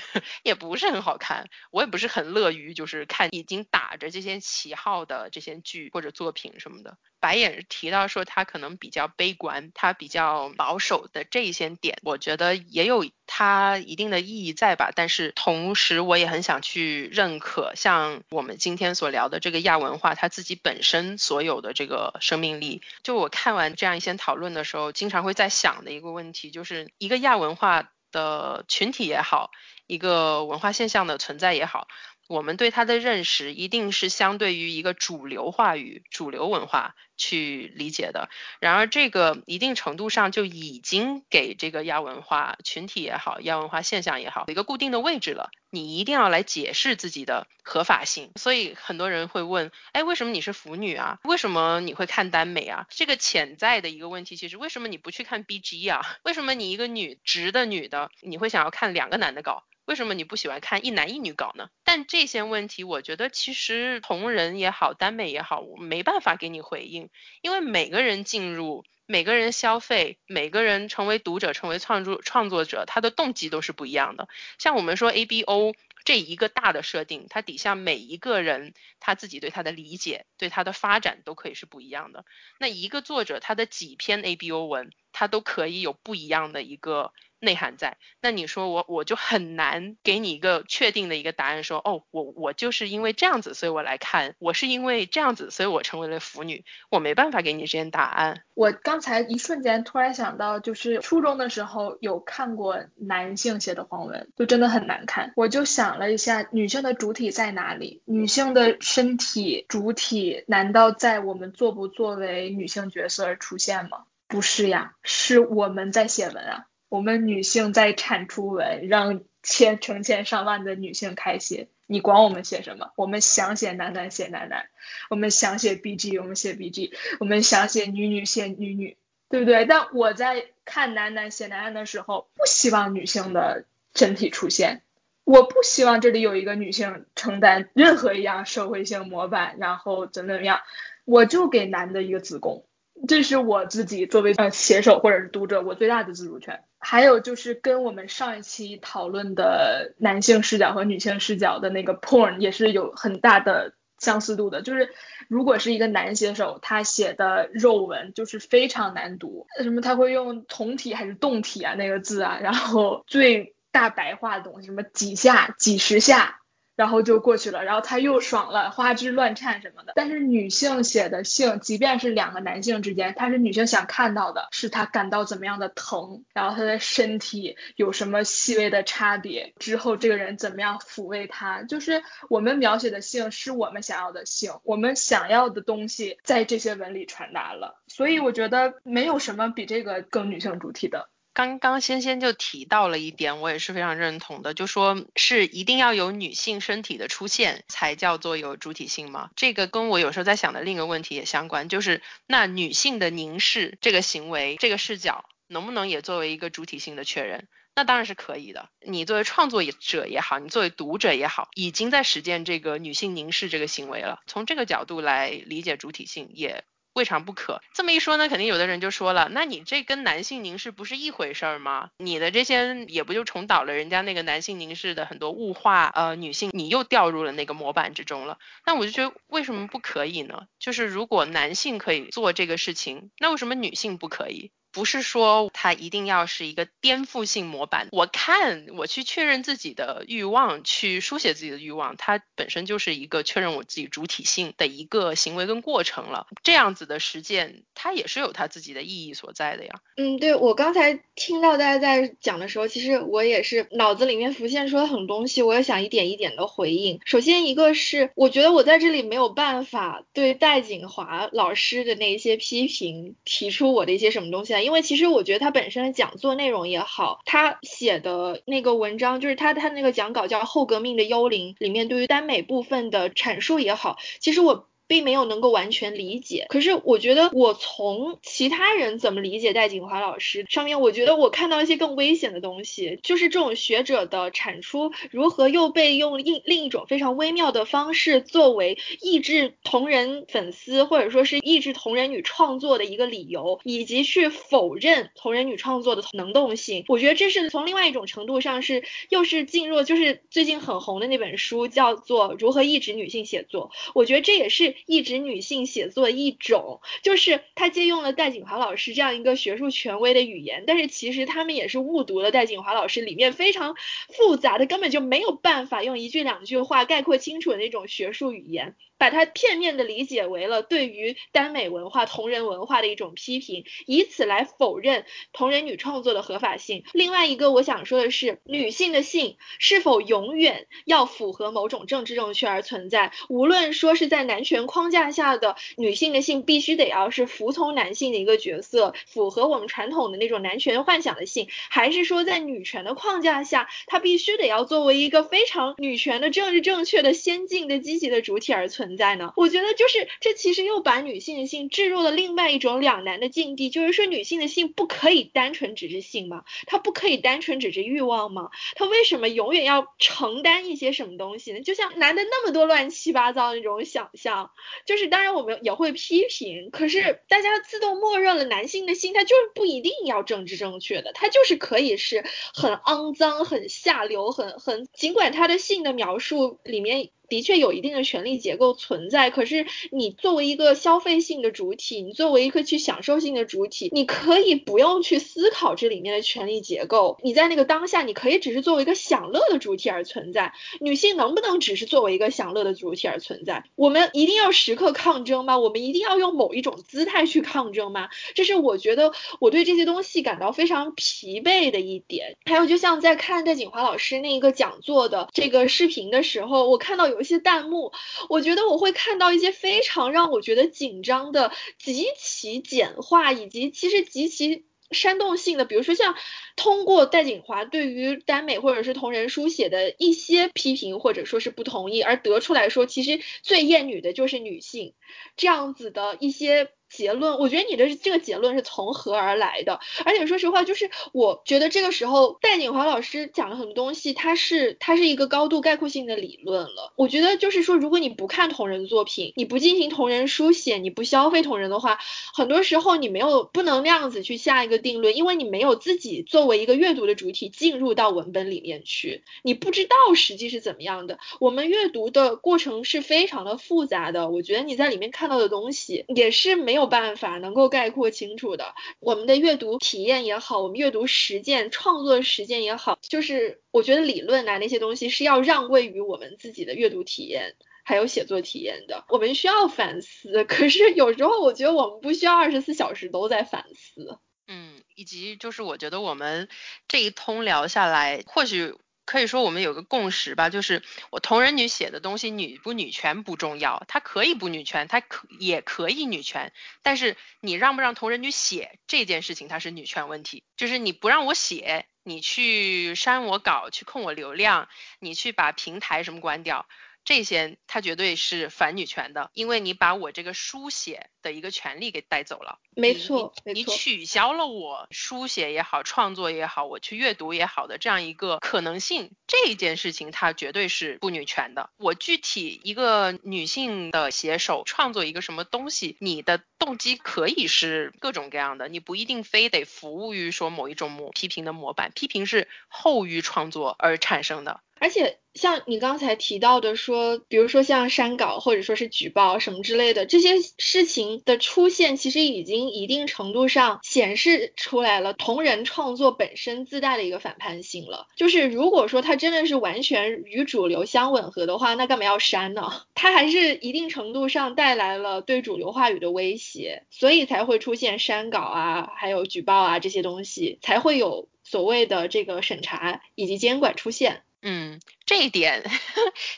也不是很好看。我也不是很乐于就是看已经打着这些旗号的这些剧或者作品什么的。白眼提到说他可能比较悲观，他比较保守的这一些点，我觉得也有它一定的意义在吧。但是同时我也很想去认可像我们今天所聊的这个亚文化它自己本身所有的这个生命力。就我看完这样一些讨论的时候，经常会在想的一个问题，就是一个亚文化的群体也好，一个文化现象的存在也好，我们对它的认识一定是相对于一个主流话语、主流文化去理解的。然而这个一定程度上就已经给这个亚文化群体也好、亚文化现象也好一个固定的位置了，你一定要来解释自己的合法性。所以很多人会问，哎，为什么你是腐女啊？为什么你会看耽美啊？这个潜在的一个问题，其实为什么你不去看 B G 啊？为什么你一个女直的女的你会想要看两个男的搞？为什么你不喜欢看一男一女搞呢？但这些问题我觉得其实同人也好、耽美也好，我没办法给你回应，因为每个人进入、每个人消费、每个人成为读者、成为创作创作者，他的动机都是不一样的。像我们说 A B O 这一个大的设定，它底下每一个人他自己对他的理解、对他的发展都可以是不一样的。那一个作者他的几篇 A B O 文，他都可以有不一样的一个内涵在。那你说我我就很难给你一个确定的一个答案，说哦，我我就是因为这样子所以我来看，我是因为这样子所以我成为了腐女，我没办法给你这些答案。我刚才一瞬间突然想到，就是初中的时候有看过男性写的黄文，就真的很难看。我就想了一下，女性的主体在哪里？女性的身体主体难道在我们作不作为女性角色而出现吗？不是呀，是我们在写文啊，我们女性在产出文，让千成千上万的女性开心。你管我们写什么？我们想写男男写男男，我们想写 B G 我们写 B G， 我们想写女女写女女，对不对？但我在看男男写男男的时候，不希望女性的身体出现，我不希望这里有一个女性承担任何一样社会性模板，然后怎么怎么样，我就给男的一个子宫。这是我自己作为呃写手或者是读者我最大的自主权。还有就是跟我们上一期讨论的男性视角和女性视角的那个 porn 也是有很大的相似度的，就是如果是一个男写手，他写的肉文就是非常难读，什么他会用同体还是动体啊那个字啊，然后最大白话的东西什么几下几十下然后就过去了，然后他又爽了，花枝乱颤什么的。但是女性写的性，即便是两个男性之间，他是女性想看到的是他感到怎么样的疼，然后他的身体有什么细微的差别，之后这个人怎么样抚慰他，就是我们描写的性是我们想要的性，我们想要的东西在这些文里传达了。所以我觉得没有什么比这个更女性主体的。刚刚先先就提到了一点，我也是非常认同的，就说是一定要有女性身体的出现才叫做有主体性吗？这个跟我有时候在想的另一个问题也相关，就是那女性的凝视这个行为、这个视角能不能也作为一个主体性的确认？那当然是可以的，你作为创作者也好，你作为读者也好，已经在实践这个女性凝视这个行为了，从这个角度来理解主体性也未尝不可。这么一说呢，肯定有的人就说了，那你这跟男性凝视不是一回事儿吗？你的这些也不就重蹈了人家那个男性凝视的很多物化呃女性，你又掉入了那个模板之中了。那我就觉得为什么不可以呢？就是如果男性可以做这个事情，那为什么女性不可以？不是说它一定要是一个颠覆性模板，我看我去确认自己的欲望，去书写自己的欲望，它本身就是一个确认我自己主体性的一个行为跟过程了。这样子的实践它也是有它自己的意义所在的呀。嗯，对，我刚才听到大家在讲的时候，其实我也是脑子里面浮现出了很多东西，我也想一点一点的回应。首先一个是我觉得我在这里没有办法对戴锦华老师的那一些批评提出我的一些什么东西啊，因为其实我觉得他本身的讲座内容也好，他写的那个文章，就是他他那个讲稿叫《后革命的幽灵》，里面对于耽美部分的阐述也好，其实我并没有能够完全理解。可是我觉得我从其他人怎么理解戴锦华老师上面，我觉得我看到一些更危险的东西，就是这种学者的产出如何又被用另一种非常微妙的方式作为抑制同人粉丝或者说是抑制同人女创作的一个理由，以及去否认同人女创作的能动性。我觉得这是从另外一种程度上是又是进入就是最近很红的那本书叫做如何抑制女性写作，我觉得这也是抑制女性写作的一种，就是他借用了戴锦华老师这样一个学术权威的语言，但是其实他们也是误读了戴锦华老师里面非常复杂的根本就没有办法用一句两句话概括清楚的那种学术语言，把它片面的理解为了对于耽美文化同人文化的一种批评，以此来否认同人女创作的合法性。另外一个我想说的是，女性的性是否永远要符合某种政治正确而存在，无论说是在男权框架下的女性的性必须得要是服从男性的一个角色，符合我们传统的那种男权幻想的性，还是说在女权的框架下它必须得要作为一个非常女权的政治正确的先进的积极的主体而存在在呢？我觉得就是这其实又把女性的性置入了另外一种两难的境地，就是说女性的性不可以单纯只是性吗？她不可以单纯只是欲望吗？她为什么永远要承担一些什么东西呢？就像男的那么多乱七八糟的那种想象，就是当然我们也会批评，可是大家自动默认了男性的性他就是不一定要政治正确的，他就是可以是很肮脏很下流很很尽管他的性的描述里面的确有一定的权力结构存在，可是你作为一个消费性的主体，你作为一个去享受性的主体，你可以不用去思考这里面的权力结构，你在那个当下你可以只是作为一个享乐的主体而存在。女性能不能只是作为一个享乐的主体而存在？我们一定要时刻抗争吗？我们一定要用某一种姿态去抗争吗？这是我觉得我对这些东西感到非常疲惫的一点。还有就像在看戴锦华老师那个讲座的这个视频的时候，我看到有一些弹幕，我觉得我会看到一些非常让我觉得紧张的极其简化以及其实极其煽动性的，比如说像通过戴锦华对于耽美或者是同人书写的一些批评或者说是不同意而得出来说其实最厌女的就是女性，这样子的一些结论，我觉得你的这个结论是从何而来的？而且说实话，就是我觉得这个时候戴锦华老师讲了很多东西，它是它是一个高度概括性的理论了。我觉得就是说，如果你不看同人作品，你不进行同人书写，你不消费同人的话，很多时候你没有不能那样子去下一个定论，因为你没有自己作为一个阅读的主体进入到文本里面去，你不知道实际是怎么样的。我们阅读的过程是非常的复杂的，我觉得你在里面看到的东西也是没有。没有办法能够概括清楚的，我们的阅读体验也好，我们阅读实践创作实践也好，就是我觉得理论啊那些东西是要让位于我们自己的阅读体验还有写作体验的，我们需要反思，可是有时候我觉得我们不需要二十四小时都在反思。嗯，以及就是我觉得我们这一通聊下来，或许可以说我们有个共识吧，就是我同人女写的东西女不女权不重要，她可以不女权，她可也可以女权，但是你让不让同人女写这件事情它是女权问题，就是你不让我写，你去删我稿，去控我流量，你去把平台什么关掉，这些它绝对是反女权的，因为你把我这个书写的一个权利给带走了。没错，没错，你取消了我书写也好，创作也好，我去阅读也好的这样一个可能性，这件事情它绝对是不女权的。我具体一个女性的写手创作一个什么东西，你的动机可以是各种各样的，你不一定非得服务于说某一种批评的模板，批评是后于创作而产生的。而且像你刚才提到的说，比如说像删稿或者说是举报什么之类的，这些事情的出现其实已经一定程度上显示出来了同人创作本身自带的一个反叛性了，就是如果说它真的是完全与主流相吻合的话，那干嘛要删呢？它还是一定程度上带来了对主流话语的威胁，所以才会出现删稿啊还有举报啊这些东西，才会有所谓的这个审查以及监管出现。嗯，这一点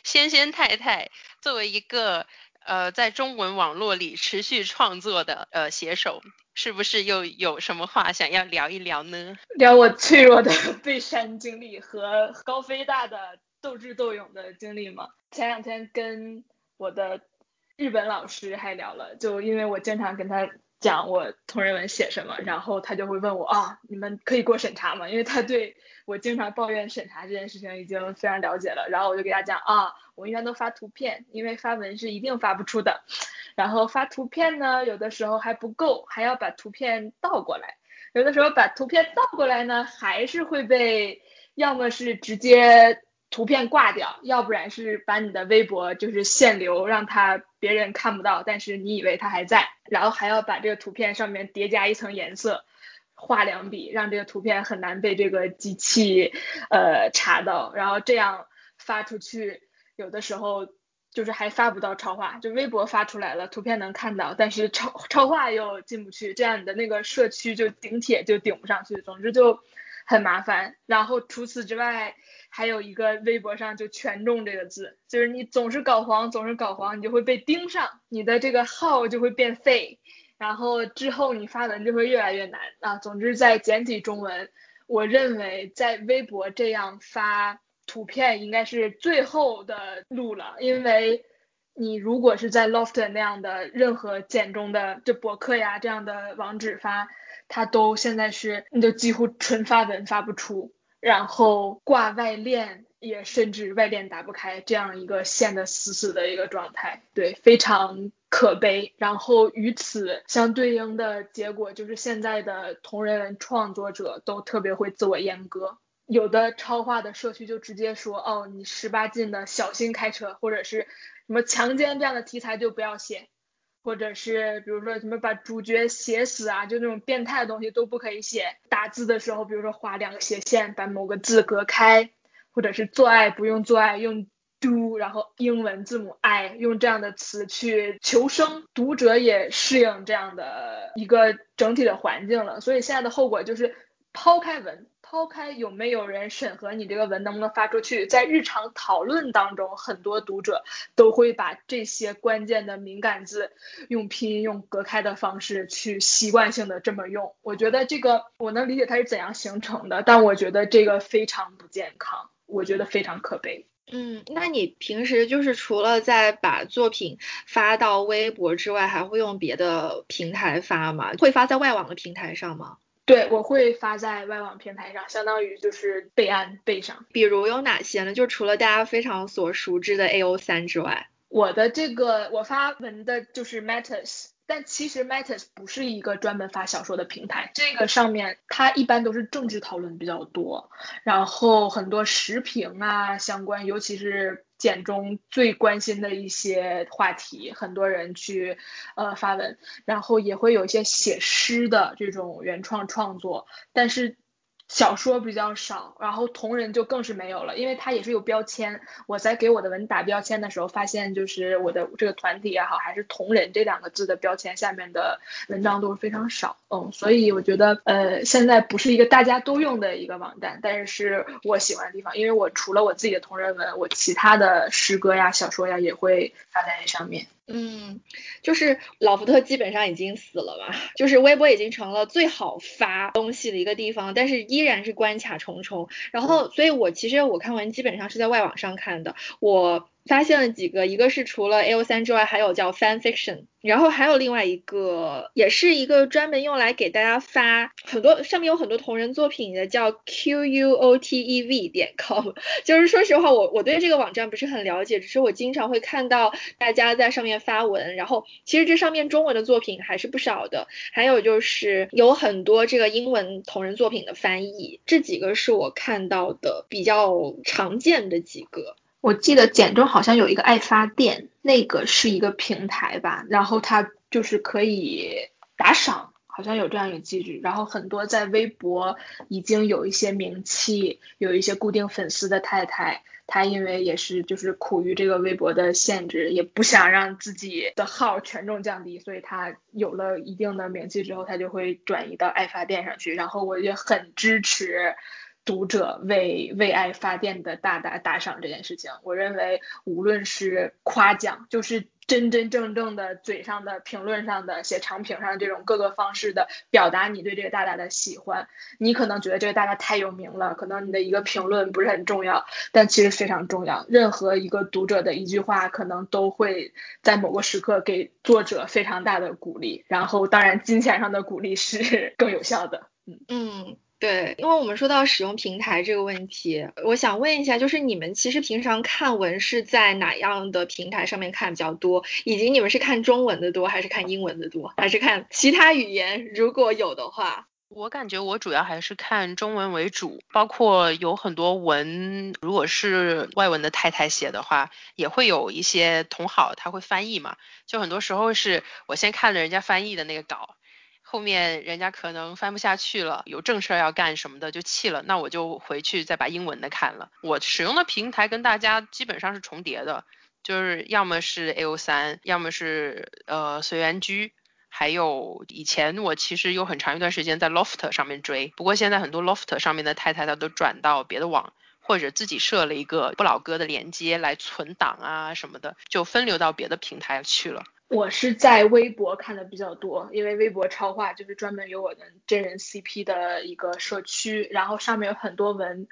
仙仙太太作为一个呃在中文网络里持续创作的呃写手，是不是又有什么话想要聊一聊呢？聊我脆弱的被删经历和高飞大的斗智斗勇的经历吗？前两天跟我的日本老师还聊了，就因为我经常跟他讲我同人文写什么，然后他就会问我啊，你们可以过审查吗？因为他对我经常抱怨审查这件事情已经非常了解了。然后我就给他讲啊，我一般都发图片，因为发文是一定发不出的，然后发图片呢有的时候还不够，还要把图片倒过来，有的时候把图片倒过来呢还是会被要么是直接图片挂掉，要不然是把你的微博就是限流，让他别人看不到，但是你以为他还在，然后还要把这个图片上面叠加一层颜色，画两笔，让这个图片很难被这个机器呃查到，然后这样发出去，有的时候就是还发不到超话，就微博发出来了，图片能看到，但是超超话又进不去，这样你的那个社区就顶帖就顶不上去，总之就很麻烦。然后除此之外还有一个微博上就权重这个字，就是你总是搞黄总是搞黄，你就会被盯上，你的这个号就会变废，然后之后你发文就会越来越难啊。总之在简体中文，我认为在微博这样发图片应该是最后的路了，因为你如果是在 Lofter 那样的任何简中的就博客呀这样的网址发，它都现在是你就几乎纯发文发不出，然后挂外链也甚至外链打不开，这样一个限得死死的一个状态，对，非常可悲。然后与此相对应的结果就是现在的同人文创作者都特别会自我阉割，有的超话的社区就直接说哦，你十八禁的小心开车，或者是什么强奸这样的题材就不要写，或者是比如说什么把主角写死啊，就那种变态的东西都不可以写，打字的时候比如说划两个斜线把某个字隔开，或者是做爱不用做爱用 do 然后英文字母 i， 用这样的词去求生，读者也适应这样的一个整体的环境了。所以现在的后果就是抛开文，抛开有没有人审核你这个文能不能发出去，在日常讨论当中很多读者都会把这些关键的敏感字用拼音用隔开的方式去习惯性的这么用，我觉得这个我能理解它是怎样形成的，但我觉得这个非常不健康，我觉得非常可悲。嗯，那你平时就是除了在把作品发到微博之外，还会用别的平台发吗？会发在外网的平台上吗？对，我会发在外网平台上，相当于就是备案备上。比如有哪些呢？就除了大家非常所熟知的 A O 三 之外，我的这个我发文的就是 Matters， 但其实 Matters 不是一个专门发小说的平台，这个上面它一般都是政治讨论比较多，然后很多时评啊相关，尤其是简中最关心的一些话题，很多人去呃发文，然后也会有一些写诗的这种原创创作，但是小说比较少，然后同人就更是没有了，因为它也是有标签。我在给我的文打标签的时候发现，就是我的这个团体也好，还是同人这两个字的标签下面的文章都非常少。嗯，所以我觉得呃现在不是一个大家都用的一个网站，但是是我喜欢的地方，因为我除了我自己的同人文，我其他的诗歌呀小说呀也会发在那上面。嗯，就是老福特基本上已经死了吧，就是微博已经成了最好发东西的一个地方，但是依然是关卡重重。然后所以我其实我看文基本上是在外网上看的，我发现了几个，一个是除了 A O 三 之外还有叫 Fanfiction， 然后还有另外一个也是一个专门用来给大家发很多上面有很多同人作品的叫 quotev 点 com， 就是说实话我我对这个网站不是很了解，只是我经常会看到大家在上面发文，然后其实这上面中文的作品还是不少的，还有就是有很多这个英文同人作品的翻译，这几个是我看到的比较常见的几个。我记得简中好像有一个爱发电，那个是一个平台吧，然后它就是可以打赏，好像有这样一个机制，然后很多在微博已经有一些名气有一些固定粉丝的太太，她因为也是就是苦于这个微博的限制，也不想让自己的号权重降低，所以她有了一定的名气之后她就会转移到爱发电上去，然后我也很支持读者为为爱发电的大大打赏这件事情，我认为无论是夸奖，就是真真正正的嘴上的评论上的写长评上这种各个方式的表达你对这个大大的喜欢，你可能觉得这个大大太有名了，可能你的一个评论不是很重要，但其实非常重要。任何一个读者的一句话可能都会在某个时刻给作者非常大的鼓励，然后当然金钱上的鼓励是更有效的。嗯嗯，对，因为我们说到使用平台这个问题，我想问一下，就是你们其实平常看文是在哪样的平台上面看比较多，以及你们是看中文的多还是看英文的多还是看其他语言，如果有的话？我感觉我主要还是看中文为主，包括有很多文，如果是外文的太太写的话，也会有一些同好他会翻译嘛，就很多时候是我先看了人家翻译的那个稿，后面人家可能翻不下去了，有正事要干什么的就弃了，那我就回去再把英文的看了。我使用的平台跟大家基本上是重叠的，就是要么是 A O 三， 要么是呃随缘居，还有以前我其实有很长一段时间在 Lofter 上面追，不过现在很多 Lofter 上面的太太她都转到别的网，或者自己设了一个不老歌的连接来存档啊什么的，就分流到别的平台去了。我是在微博看的比较多，因为微博超话就是专门有我的真人 C P 的一个社区，然后上面有很多文，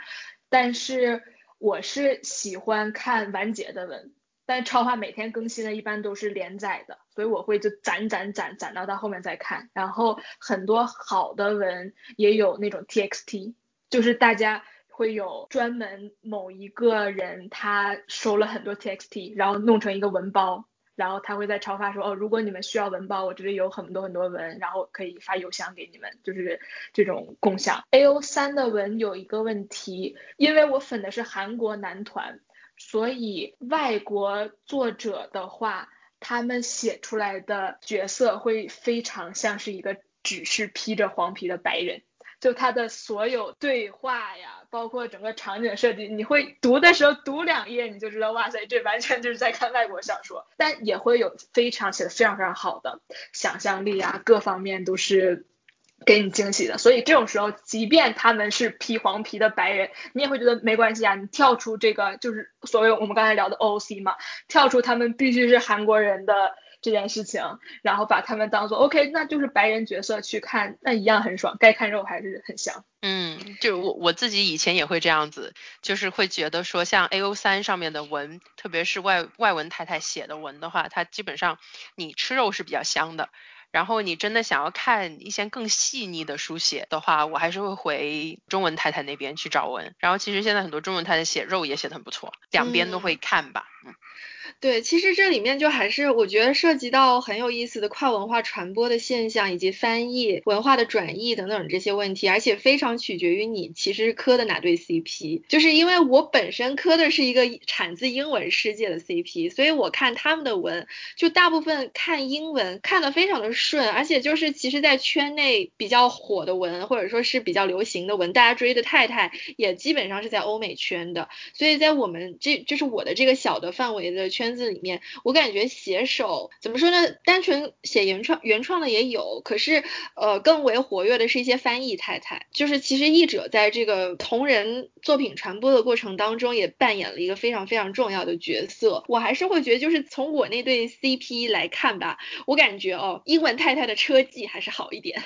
但是我是喜欢看完结的文，但超话每天更新的一般都是连载的，所以我会就攒攒攒攒到到后面再看。然后很多好的文也有那种 T X T， 就是大家会有专门某一个人他收了很多 T X T， 然后弄成一个文包，然后他会在超发说，哦，如果你们需要文包，我这里有很多很多文，然后可以发邮箱给你们，就是这种共享。 A O 三 的文有一个问题，因为我粉的是韩国男团，所以外国作者的话，他们写出来的角色会非常像是一个只是披着黄皮的白人，就他的所有对话呀，包括整个场景设计，你会读的时候读两页你就知道，哇塞，这完全就是在看外国小说。但也会有非常写的非常非常好的，想象力啊各方面都是给你惊喜的。所以这种时候即便他们是披黄皮的白人，你也会觉得没关系啊，你跳出这个就是所谓我们刚才聊的 O O C 嘛，跳出他们必须是韩国人的这件事情，然后把他们当做 OK， 那就是白人角色去看，那一样很爽，该看肉还是很香。嗯，就我我自己以前也会这样子，就是会觉得说像 A O 三 上面的文，特别是外外文太太写的文的话，它基本上你吃肉是比较香的，然后你真的想要看一些更细腻的书写的话，我还是会回中文太太那边去找文。然后其实现在很多中文太太写肉也写得很不错，两边都会看吧。嗯，对，其实这里面就还是我觉得涉及到很有意思的跨文化传播的现象，以及翻译文化的转译等等这些问题，而且非常取决于你其实磕的哪对 C P。 就是因为我本身磕的是一个产自英文世界的 C P， 所以我看他们的文就大部分看英文看得非常的顺，而且就是其实在圈内比较火的文或者说是比较流行的文，大家追的太太也基本上是在欧美圈的，所以在我们这就是我的这个小的范围的圈子里面，我感觉写手怎么说呢，单纯写原创原创的也有，可是呃更为活跃的是一些翻译太太。就是其实译者在这个同人作品传播的过程当中也扮演了一个非常非常重要的角色。我还是会觉得就是从我那对 C P 来看吧，我感觉哦英文太太的车技还是好一点。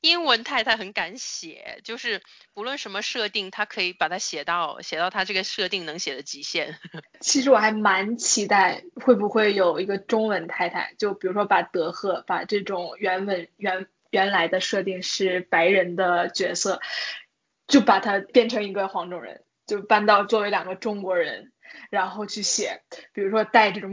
英文太太很敢写，就是无论什么设定他可以把它写到写到他这个设定能写的极限。其实我还蛮期待会不会有一个中文太太，就比如说把德赫把这种原文原原来的设定是白人的角色，就把它变成一个黄种人，就搬到作为两个中国人然后去写，比如说带这种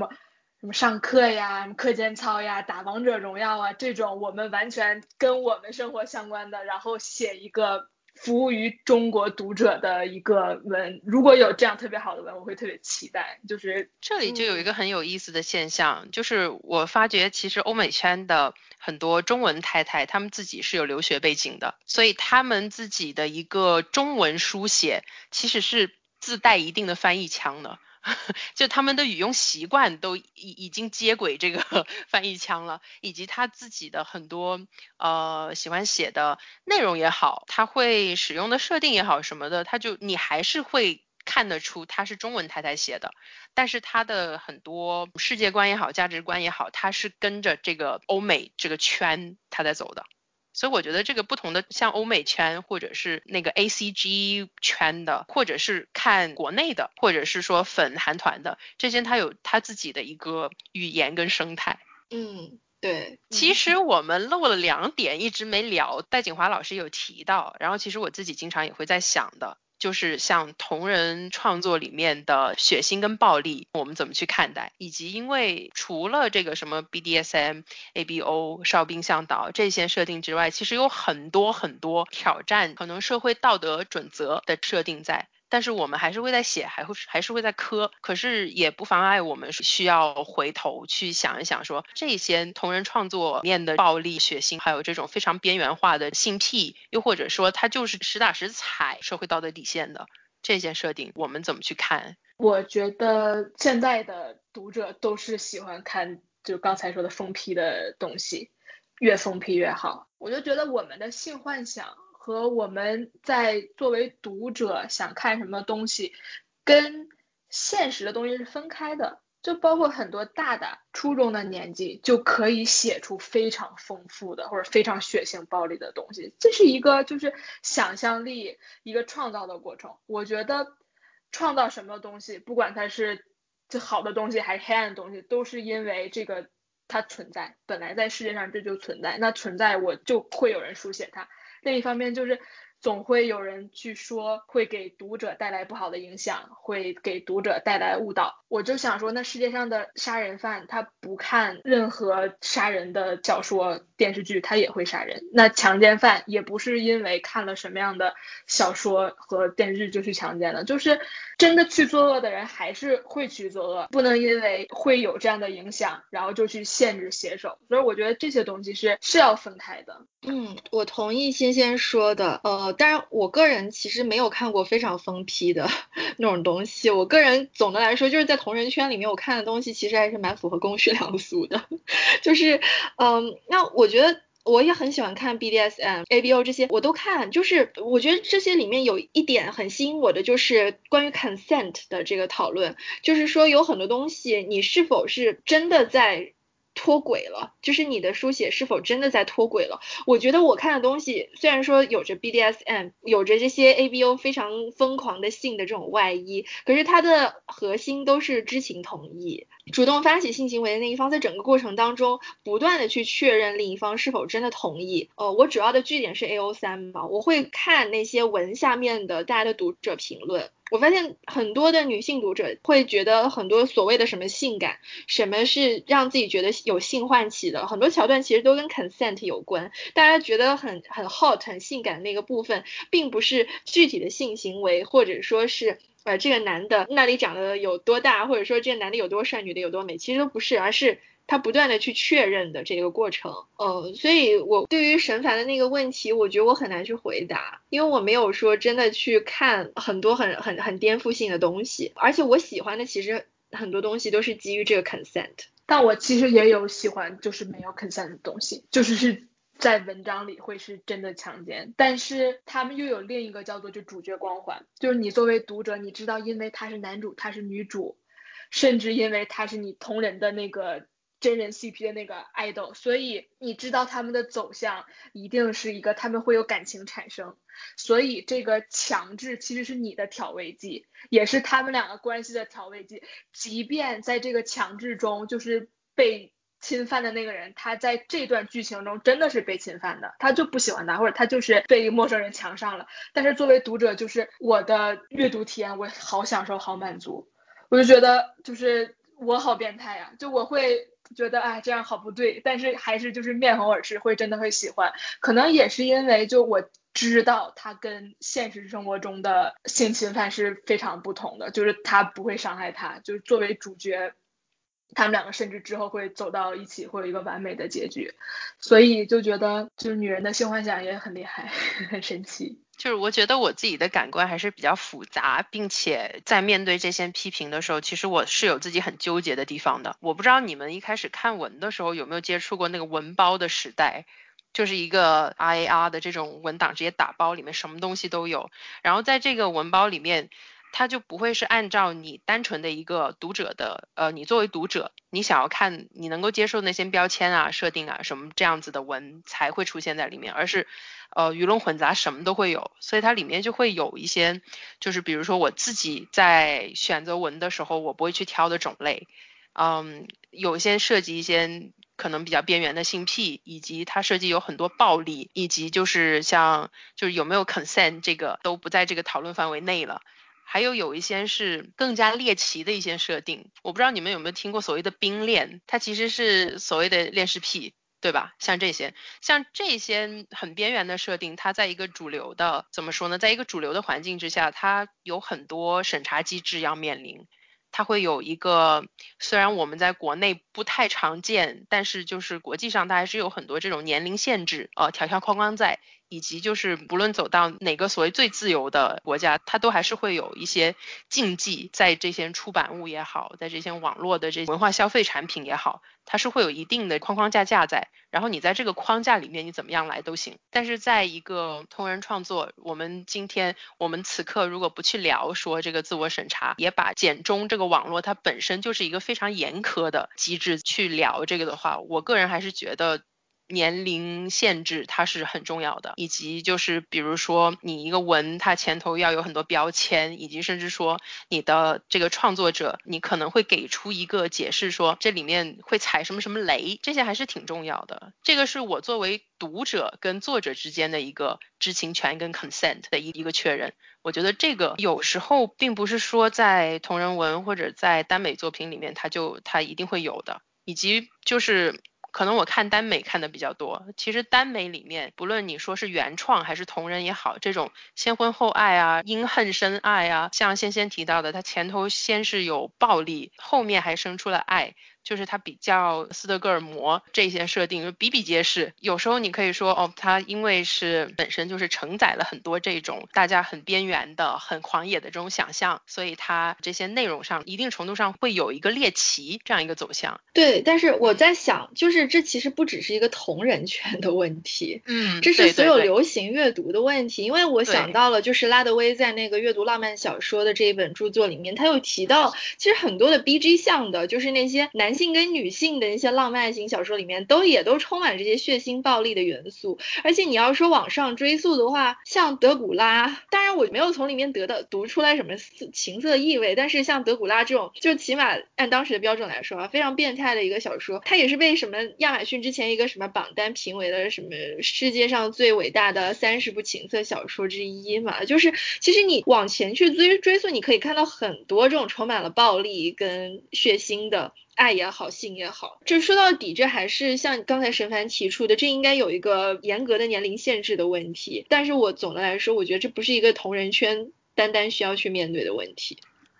什么上课呀，什么课间操呀，打王者荣耀啊，这种我们完全跟我们生活相关的，然后写一个服务于中国读者的一个文。如果有这样特别好的文，我会特别期待。就是这里就有一个很有意思的现象、嗯、就是我发觉其实欧美圈的很多中文太太他们自己是有留学背景的，所以他们自己的一个中文书写其实是自带一定的翻译腔的。就他们的语用习惯都已已经接轨这个翻译腔了，以及他自己的很多呃喜欢写的内容也好，他会使用的设定也好什么的，他就你还是会看得出他是中文太太写的，但是他的很多世界观也好，价值观也好，他是跟着这个欧美这个圈他在走的。所以我觉得这个不同的，像欧美圈或者是那个 A C G 圈的，或者是看国内的，或者是说粉韩团的，这些他有他自己的一个语言跟生态。嗯，对。其实我们漏了两点一直没聊，戴景华老师有提到，然后其实我自己经常也会在想的，就是像同人创作里面的血腥跟暴力我们怎么去看待，以及因为除了这个什么 B D S M、A B O、哨兵向导这些设定之外，其实有很多很多挑战可能社会道德准则的设定在，但是我们还是会在写，还会还是会在磕，可是也不妨碍我们需要回头去想一想说，这些同人创作面的暴力、血腥，还有这种非常边缘化的性癖，又或者说它就是实打实踩社会道德底线的这些设定，我们怎么去看？我觉得现在的读者都是喜欢看就刚才说的疯批的东西，越疯批越好。我就觉得我们的性幻想和我们在作为读者想看什么东西跟现实的东西是分开的，就包括很多大大初中的年纪就可以写出非常丰富的或者非常血腥暴力的东西，这是一个就是想象力一个创造的过程。我觉得创造什么东西，不管它是好的东西还是黑暗的东西，都是因为这个它存在，本来在世界上这就存在，那存在我就会有人书写它。另一方面就是总会有人去说会给读者带来不好的影响，会给读者带来误导。我就想说，那世界上的杀人犯他不看任何杀人的小说电视剧他也会杀人，那强奸犯也不是因为看了什么样的小说和电视剧就去强奸了，就是真的去作恶的人还是会去作恶，不能因为会有这样的影响然后就去限制写手。所以我觉得这些东西是是要分开的。嗯，我同意欣欣说的。呃当然我个人其实没有看过非常疯批的那种东西，我个人总的来说就是在同人圈里面我看的东西其实还是蛮符合公序良俗的，就是嗯，那我觉得我也很喜欢看 B D S M、A B O 这些我都看，就是我觉得这些里面有一点很吸引我的，就是关于 consent 的这个讨论，就是说有很多东西你是否是真的在脱轨了，就是你的书写是否真的在脱轨了。我觉得我看的东西虽然说有着 B D S M 有着这些 A B O 非常疯狂的性的这种外衣，可是它的核心都是知情同意，主动发起性行为的那一方在整个过程当中不断的去确认另一方是否真的同意。呃，我主要的据点是 A O 三 嘛，我会看那些文下面的大家的读者评论，我发现很多的女性读者会觉得很多所谓的什么性感，什么是让自己觉得有性唤起的很多桥段其实都跟 consent 有关，大家觉得很很 hot 很性感那个部分并不是具体的性行为，或者说是呃这个男的那里长得有多大，或者说这个男的有多帅女的有多美，其实都不是，而是他不断的去确认的这个过程。呃，所以我对于神烦的那个问题我觉得我很难去回答，因为我没有说真的去看很多很很很颠覆性的东西，而且我喜欢的其实很多东西都是基于这个 consent。 但我其实也有喜欢就是没有 consent 的东西，就是是在文章里会是真的强奸，但是他们又有另一个叫做就主角光环，就是你作为读者你知道因为他是男主他是女主，甚至因为他是你同人的那个真人 C P 的那个 idol， 所以你知道他们的走向一定是一个他们会有感情产生，所以这个强制其实是你的调味剂，也是他们两个关系的调味剂。即便在这个强制中就是被侵犯的那个人他在这段剧情中真的是被侵犯的，他就不喜欢他，或者他就是被一个陌生人强上了，但是作为读者就是我的阅读体验我好享受好满足，我就觉得就是我好变态呀、啊，就我会觉得啊、哎、这样好不对，但是还是就是面红耳赤，会真的会喜欢，可能也是因为就我知道它跟现实生活中的性侵犯是非常不同的，就是它不会伤害他，就是作为主角他们两个甚至之后会走到一起，会有一个完美的结局，所以就觉得就是女人的性幻想也很厉害很神奇。就是我觉得我自己的感官还是比较复杂，并且在面对这些批评的时候，其实我是有自己很纠结的地方的。我不知道你们一开始看文的时候有没有接触过那个文包的时代，就是一个 R A R 的这种文档直接打包，里面什么东西都有。然后在这个文包里面，它就不会是按照你单纯的一个读者的呃，你作为读者你想要看你能够接受那些标签啊设定啊什么这样子的文才会出现在里面，而是呃，鱼龙混杂，什么都会有，所以它里面就会有一些，就是比如说我自己在选择文的时候，我不会去挑的种类，嗯，有一些涉及一些可能比较边缘的性癖，以及它涉及有很多暴力，以及就是像就是有没有 consent 这个都不在这个讨论范围内了。还有有一些是更加猎奇的一些设定，我不知道你们有没有听过所谓的冰恋，它其实是所谓的恋尸癖。对吧？像这些像这些很边缘的设定，它在一个主流的怎么说呢，在一个主流的环境之下，它有很多审查机制要面临，它会有一个虽然我们在国内不太常见，但是就是国际上它还是有很多这种年龄限制呃条条框框在，以及就是不论走到哪个所谓最自由的国家，它都还是会有一些禁忌，在这些出版物也好，在这些网络的这些文化消费产品也好，它是会有一定的框框架架在，然后你在这个框架里面你怎么样来都行。但是在一个同人创作，我们今天我们此刻如果不去聊说这个自我审查，也把简中这个网络它本身就是一个非常严苛的机制去聊这个的话，我个人还是觉得年龄限制它是很重要的，以及就是比如说你一个文它前头要有很多标签，以及甚至说你的这个创作者你可能会给出一个解释说这里面会踩什么什么雷，这些还是挺重要的。这个是我作为读者跟作者之间的一个知情权跟 consent 的一个确认，我觉得这个有时候并不是说在同人文或者在耽美作品里面它就它一定会有的。以及就是可能我看耽美看的比较多，其实耽美里面不论你说是原创还是同人也好，这种先婚后爱啊，因恨生爱啊，像先先提到的，它前头先是有暴力，后面还生出了爱，就是它比较斯德哥尔摩这些设定比比皆是。有时候你可以说哦，它因为是本身就是承载了很多这种大家很边缘的很狂野的这种想象，所以它这些内容上一定程度上会有一个猎奇这样一个走向。对，但是我在想就是这其实不只是一个同人圈的问题，嗯，这是所有流行阅读的问题。对对对，因为我想到了就是拉德威在那个阅读浪漫小说的这一本著作里面，他有提到其实很多的 B G 向的就是那些男男性跟女性的一些浪漫型小说里面都也都充满这些血腥暴力的元素。而且你要说往上追溯的话，像德古拉，当然我没有从里面得到读出来什么情色意味，但是像德古拉这种就起码按当时的标准来说啊，非常变态的一个小说，它也是被什么亚马逊之前一个什么榜单评为了什么世界上最伟大的三十部情色小说之一嘛。就是其实你往前去追追溯，你可以看到很多这种充满了暴力跟血腥的爱也好，性也好，这说到底，这还是像刚才沈凡提出的，这应该有一个严格的年龄限制的问题。但是我总的来说，我觉得这不是一个同人圈单单需要去面对的问题。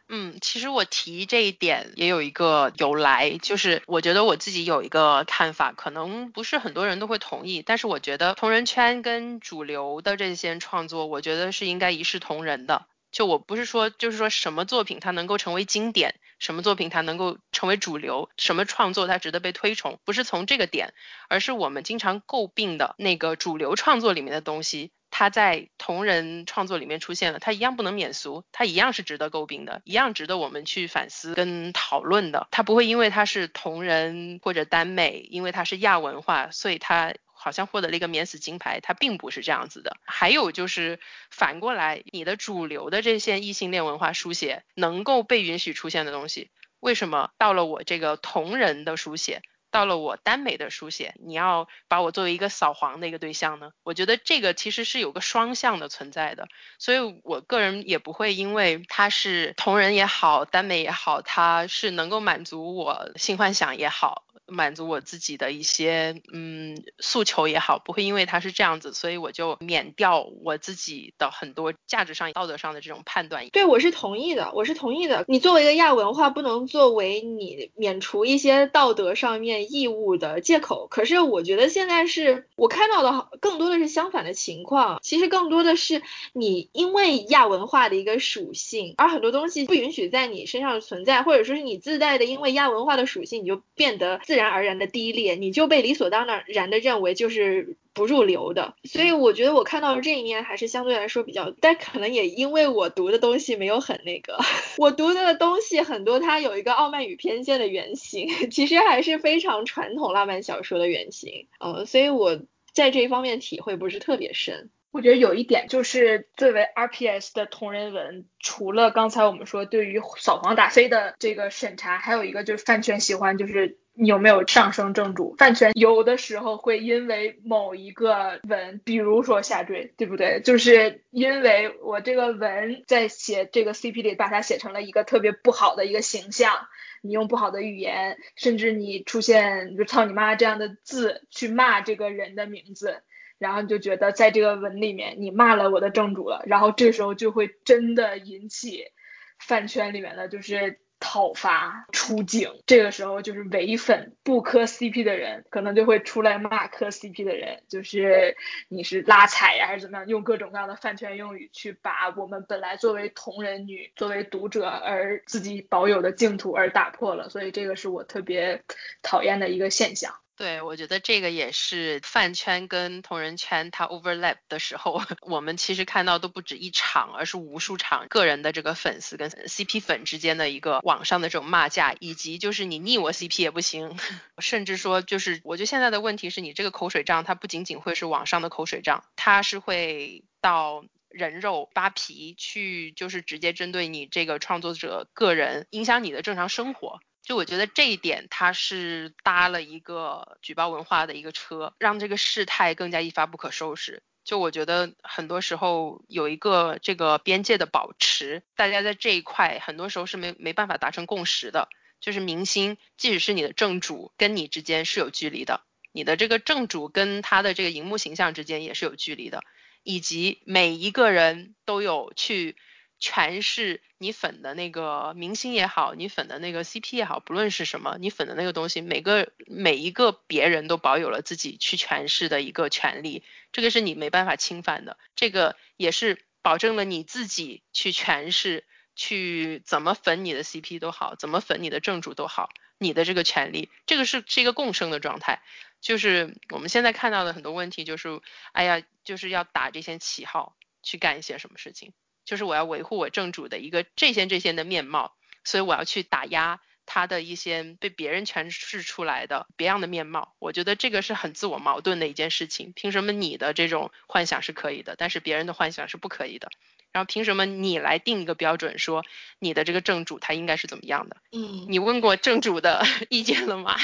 嗯，其实我提这一点也有一个由来，就是我觉得我自己有一个看法，可能不是很多人都会同意，但是我觉得同人圈跟主流的这些创作，我觉得是应该一视同仁的。就我不是说就是说什么作品它能够成为经典，什么作品它能够成为主流，什么创作它值得被推崇，不是从这个点，而是我们经常诟病的那个主流创作里面的东西，它在同人创作里面出现了，它一样不能免俗，它一样是值得诟病的，一样值得我们去反思跟讨论的。它不会因为它是同人或者耽美，因为它是亚文化，所以它好像获得了一个免死金牌，它并不是这样子的。还有就是反过来，你的主流的这些异性恋文化书写能够被允许出现的东西，为什么到了我这个同人的书写，到了我耽美的书写，你要把我作为一个扫黄的一个对象呢？我觉得这个其实是有个双向的存在的。所以我个人也不会因为它是同人也好，耽美也好，它是能够满足我性幻想也好，满足我自己的一些嗯诉求也好，不会因为它是这样子，所以我就免掉我自己的很多价值上道德上的这种判断。对，我是同意的，我是同意的。你作为一个亚文化，不能作为你免除一些道德上面义务的借口。可是我觉得现在是我看到的更多的是相反的情况，其实更多的是你因为亚文化的一个属性，而很多东西不允许在你身上存在，或者说是你自带的因为亚文化的属性，你就变得自然而然的低劣，你就被理所当然的认为就是不入流的。所以我觉得我看到的这一面还是相对来说比较，但可能也因为我读的东西没有很那个，我读的东西很多它有一个傲慢与偏见的原型，其实还是非常传统浪漫小说的原型、嗯、所以我在这一方面体会不是特别深。我觉得有一点就是作为 R P S 的同人文，除了刚才我们说对于扫黄打非的这个审查，还有一个就是饭圈喜欢，就是你有没有上升正主。饭圈有的时候会因为某一个文，比如说下坠，对不对，就是因为我这个文在写这个 C P 里把它写成了一个特别不好的一个形象，你用不好的语言，甚至你出现就操你妈这样的字去骂这个人的名字，然后你就觉得在这个文里面你骂了我的正主了，然后这时候就会真的引起饭圈里面的就是讨伐出警。这个时候就是唯粉不磕 C P 的人可能就会出来骂磕 C P 的人，就是你是拉踩呀、啊、还是怎么样，用各种各样的饭圈用语去把我们本来作为同人女作为读者而自己保有的净土而打破了，所以这个是我特别讨厌的一个现象。对，我觉得这个也是饭圈跟同人圈它 overlap 的时候，我们其实看到都不止一场，而是无数场个人的这个粉丝跟 C P 粉之间的一个网上的这种骂架，以及就是你逆我 C P 也不行，甚至说就是我觉得现在的问题是你这个口水仗它不仅仅会是网上的口水仗，它是会到人肉扒皮去，就是直接针对你这个创作者个人，影响你的正常生活。就我觉得这一点它是搭了一个举报文化的一个车，让这个事态更加一发不可收拾。就我觉得很多时候有一个这个边界的保持，大家在这一块很多时候是没没办法达成共识的。就是明星即使是你的正主跟你之间是有距离的，你的这个正主跟他的这个荧幕形象之间也是有距离的，以及每一个人都有去全是你粉的那个明星也好，你粉的那个 C P 也好，不论是什么你粉的那个东西，每个每一个别人都保有了自己去诠释的一个权利，这个是你没办法侵犯的，这个也是保证了你自己去诠释，去怎么粉你的 C P 都好，怎么粉你的正主都好，你的这个权利，这个是是一个共生的状态。就是我们现在看到的很多问题就是哎呀，就是要打这些旗号去干一些什么事情，就是我要维护我正主的一个这些这些的面貌，所以我要去打压他的一些被别人诠释出来的别样的面貌。我觉得这个是很自我矛盾的一件事情，凭什么你的这种幻想是可以的，但是别人的幻想是不可以的，然后凭什么你来定一个标准说你的这个正主他应该是怎么样的。嗯，你问过正主的意见了吗？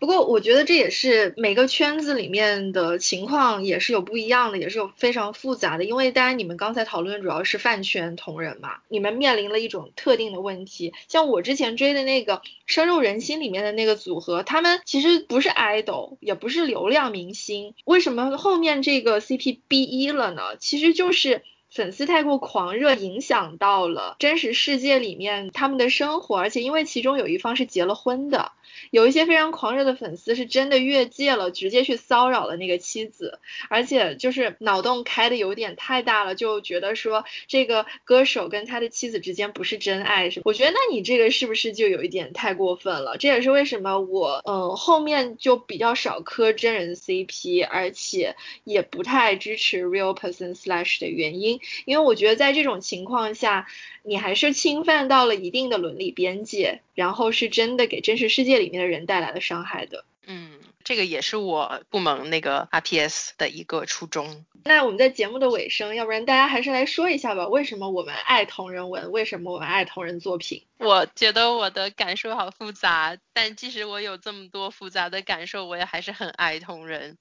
不过我觉得这也是每个圈子里面的情况也是有不一样的，也是有非常复杂的。因为当然你们刚才讨论主要是饭圈同人嘛，你们面临了一种特定的问题。像我之前追的那个深入人心里面的那个组合，他们其实不是 idol 也不是流量明星，为什么后面这个 C P 逼了呢？其实就是粉丝太过狂热，影响到了真实世界里面他们的生活，而且因为其中有一方是结了婚的，有一些非常狂热的粉丝是真的越界了，直接去骚扰了那个妻子，而且就是脑洞开的有点太大了，就觉得说这个歌手跟他的妻子之间不是真爱。我觉得那你这个是不是就有一点太过分了？这也是为什么我嗯后面就比较少磕真人 C P， 而且也不太支持 real person slash 的原因，因为我觉得在这种情况下你还是侵犯到了一定的伦理边界，然后是真的给真实世界里面的人带来了伤害的。嗯，这个也是我不萌那个 R P S 的一个初衷。那我们在节目的尾声，要不然大家还是来说一下吧，为什么我们爱同人文，为什么我们爱同人作品。我觉得我的感受好复杂，但即使我有这么多复杂的感受，我也还是很爱同人。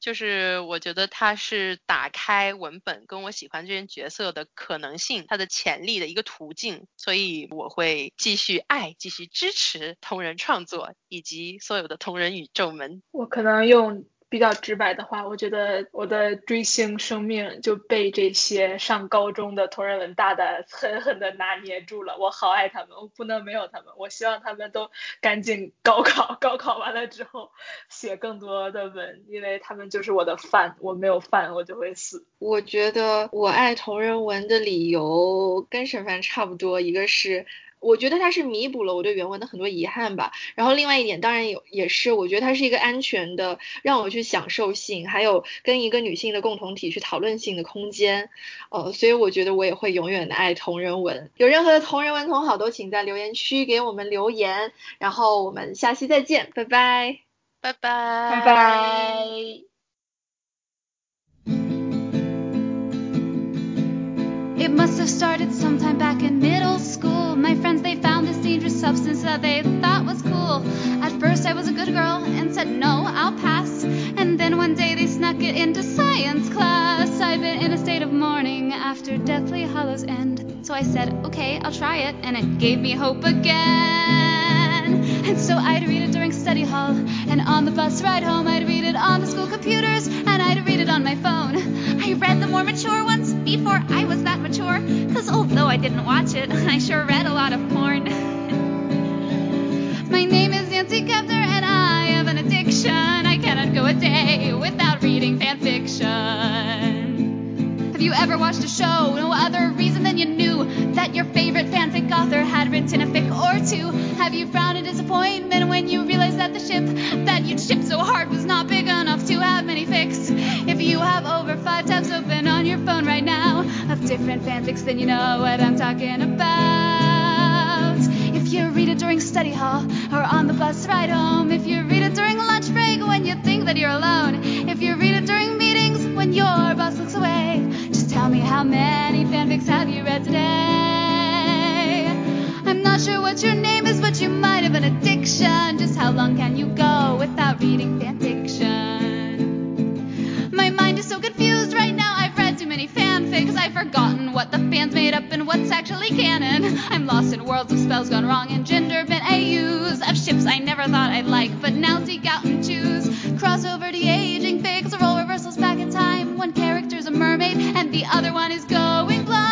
就是我觉得它是打开文本跟我喜欢这些角色的可能性，它的潜力的一个途径，所以我会继续爱，继续支持同人创作以及所有的同人宇宙们。我可能用比较直白的话，我觉得我的追星生命就被这些上高中的同人文大大狠狠的拿捏住了，我好爱他们，我不能没有他们，我希望他们都赶紧高考，高考完了之后写更多的文，因为他们就是我的饭，我没有饭我就会死。我觉得我爱同人文的理由跟沈帆差不多，一个是我觉得它是弥补了我对原文的很多遗憾吧，然后另外一点当然有也是我觉得它是一个安全的让我去享受性还有跟一个女性的共同体去讨论性的空间，呃，所以我觉得我也会永远的爱同人文。有任何的同人文同好都请在留言区给我们留言，然后我们下期再见，拜拜拜拜拜拜。It must have started sometime back in middle school. My friends, they found this dangerous substance that they thought was cool. At first I was a good girl and said, no, I'll pass. And then one day they snuck it into science class. I've been in a state of mourning after Deathly Hallows End. So I said, okay, I'll try it. And it gave me hope again. And so I'd read it during study hall. And on the bus ride home, I'd read it on the school computers. And I'd read it on my phone. I read the more mature ones before I was that mature, cause although I didn't watch it, I sure read a lot of porn. My name is Nancy Kepner and I have an addiction. I cannot go a day without reading fanfiction. Have you ever watched a show? No other reason than you knew that your favorite fanfic author had written a fic or two. Have you frowned in disappointment when you realized that the ship that you'd shipped so hard was not big enough to have many fics? If you have over five tabs open on your phone right now of different fanfics, then you know what I'm talking about. If you read it during study hall or on the bus ride home, if you read it during lunch break when you think that you're alone, if you read it during meetings when your boss looks away, just tell me how many fanfics have you read today? I'm not sure what your name is, but you might have an addiction. Just how long can you go without reading fanfiction? My mind is so confused right now, I've read too many fanfics. I've forgotten what the fans made up and what's actually canon. I'm lost in worlds of spells gone wrong and gender bent A Us, of ships I never thought I'd like, but now seek out and choose. Crossover de-aging fics, role reversals back in time. One character's a mermaid and the other one is going blind.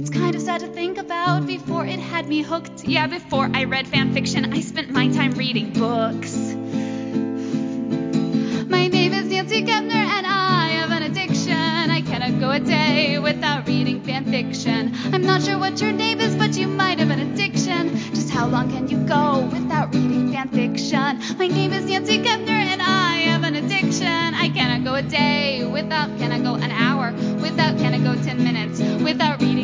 It's kind of sad to think about. Before it had me hooked, yeah, before I read fanfiction, I spent my time reading books. My name is Nancy Kepner and I have an addiction. I cannot go a day without reading fanfiction. I'm not sure what your name is, but you might have an addiction. Just how long can you go without reading fanfiction? My name is Nancy Kepner and I have an addiction. I cannot go a day without, can I go an hour? Without, can I go ten minutes? Without reading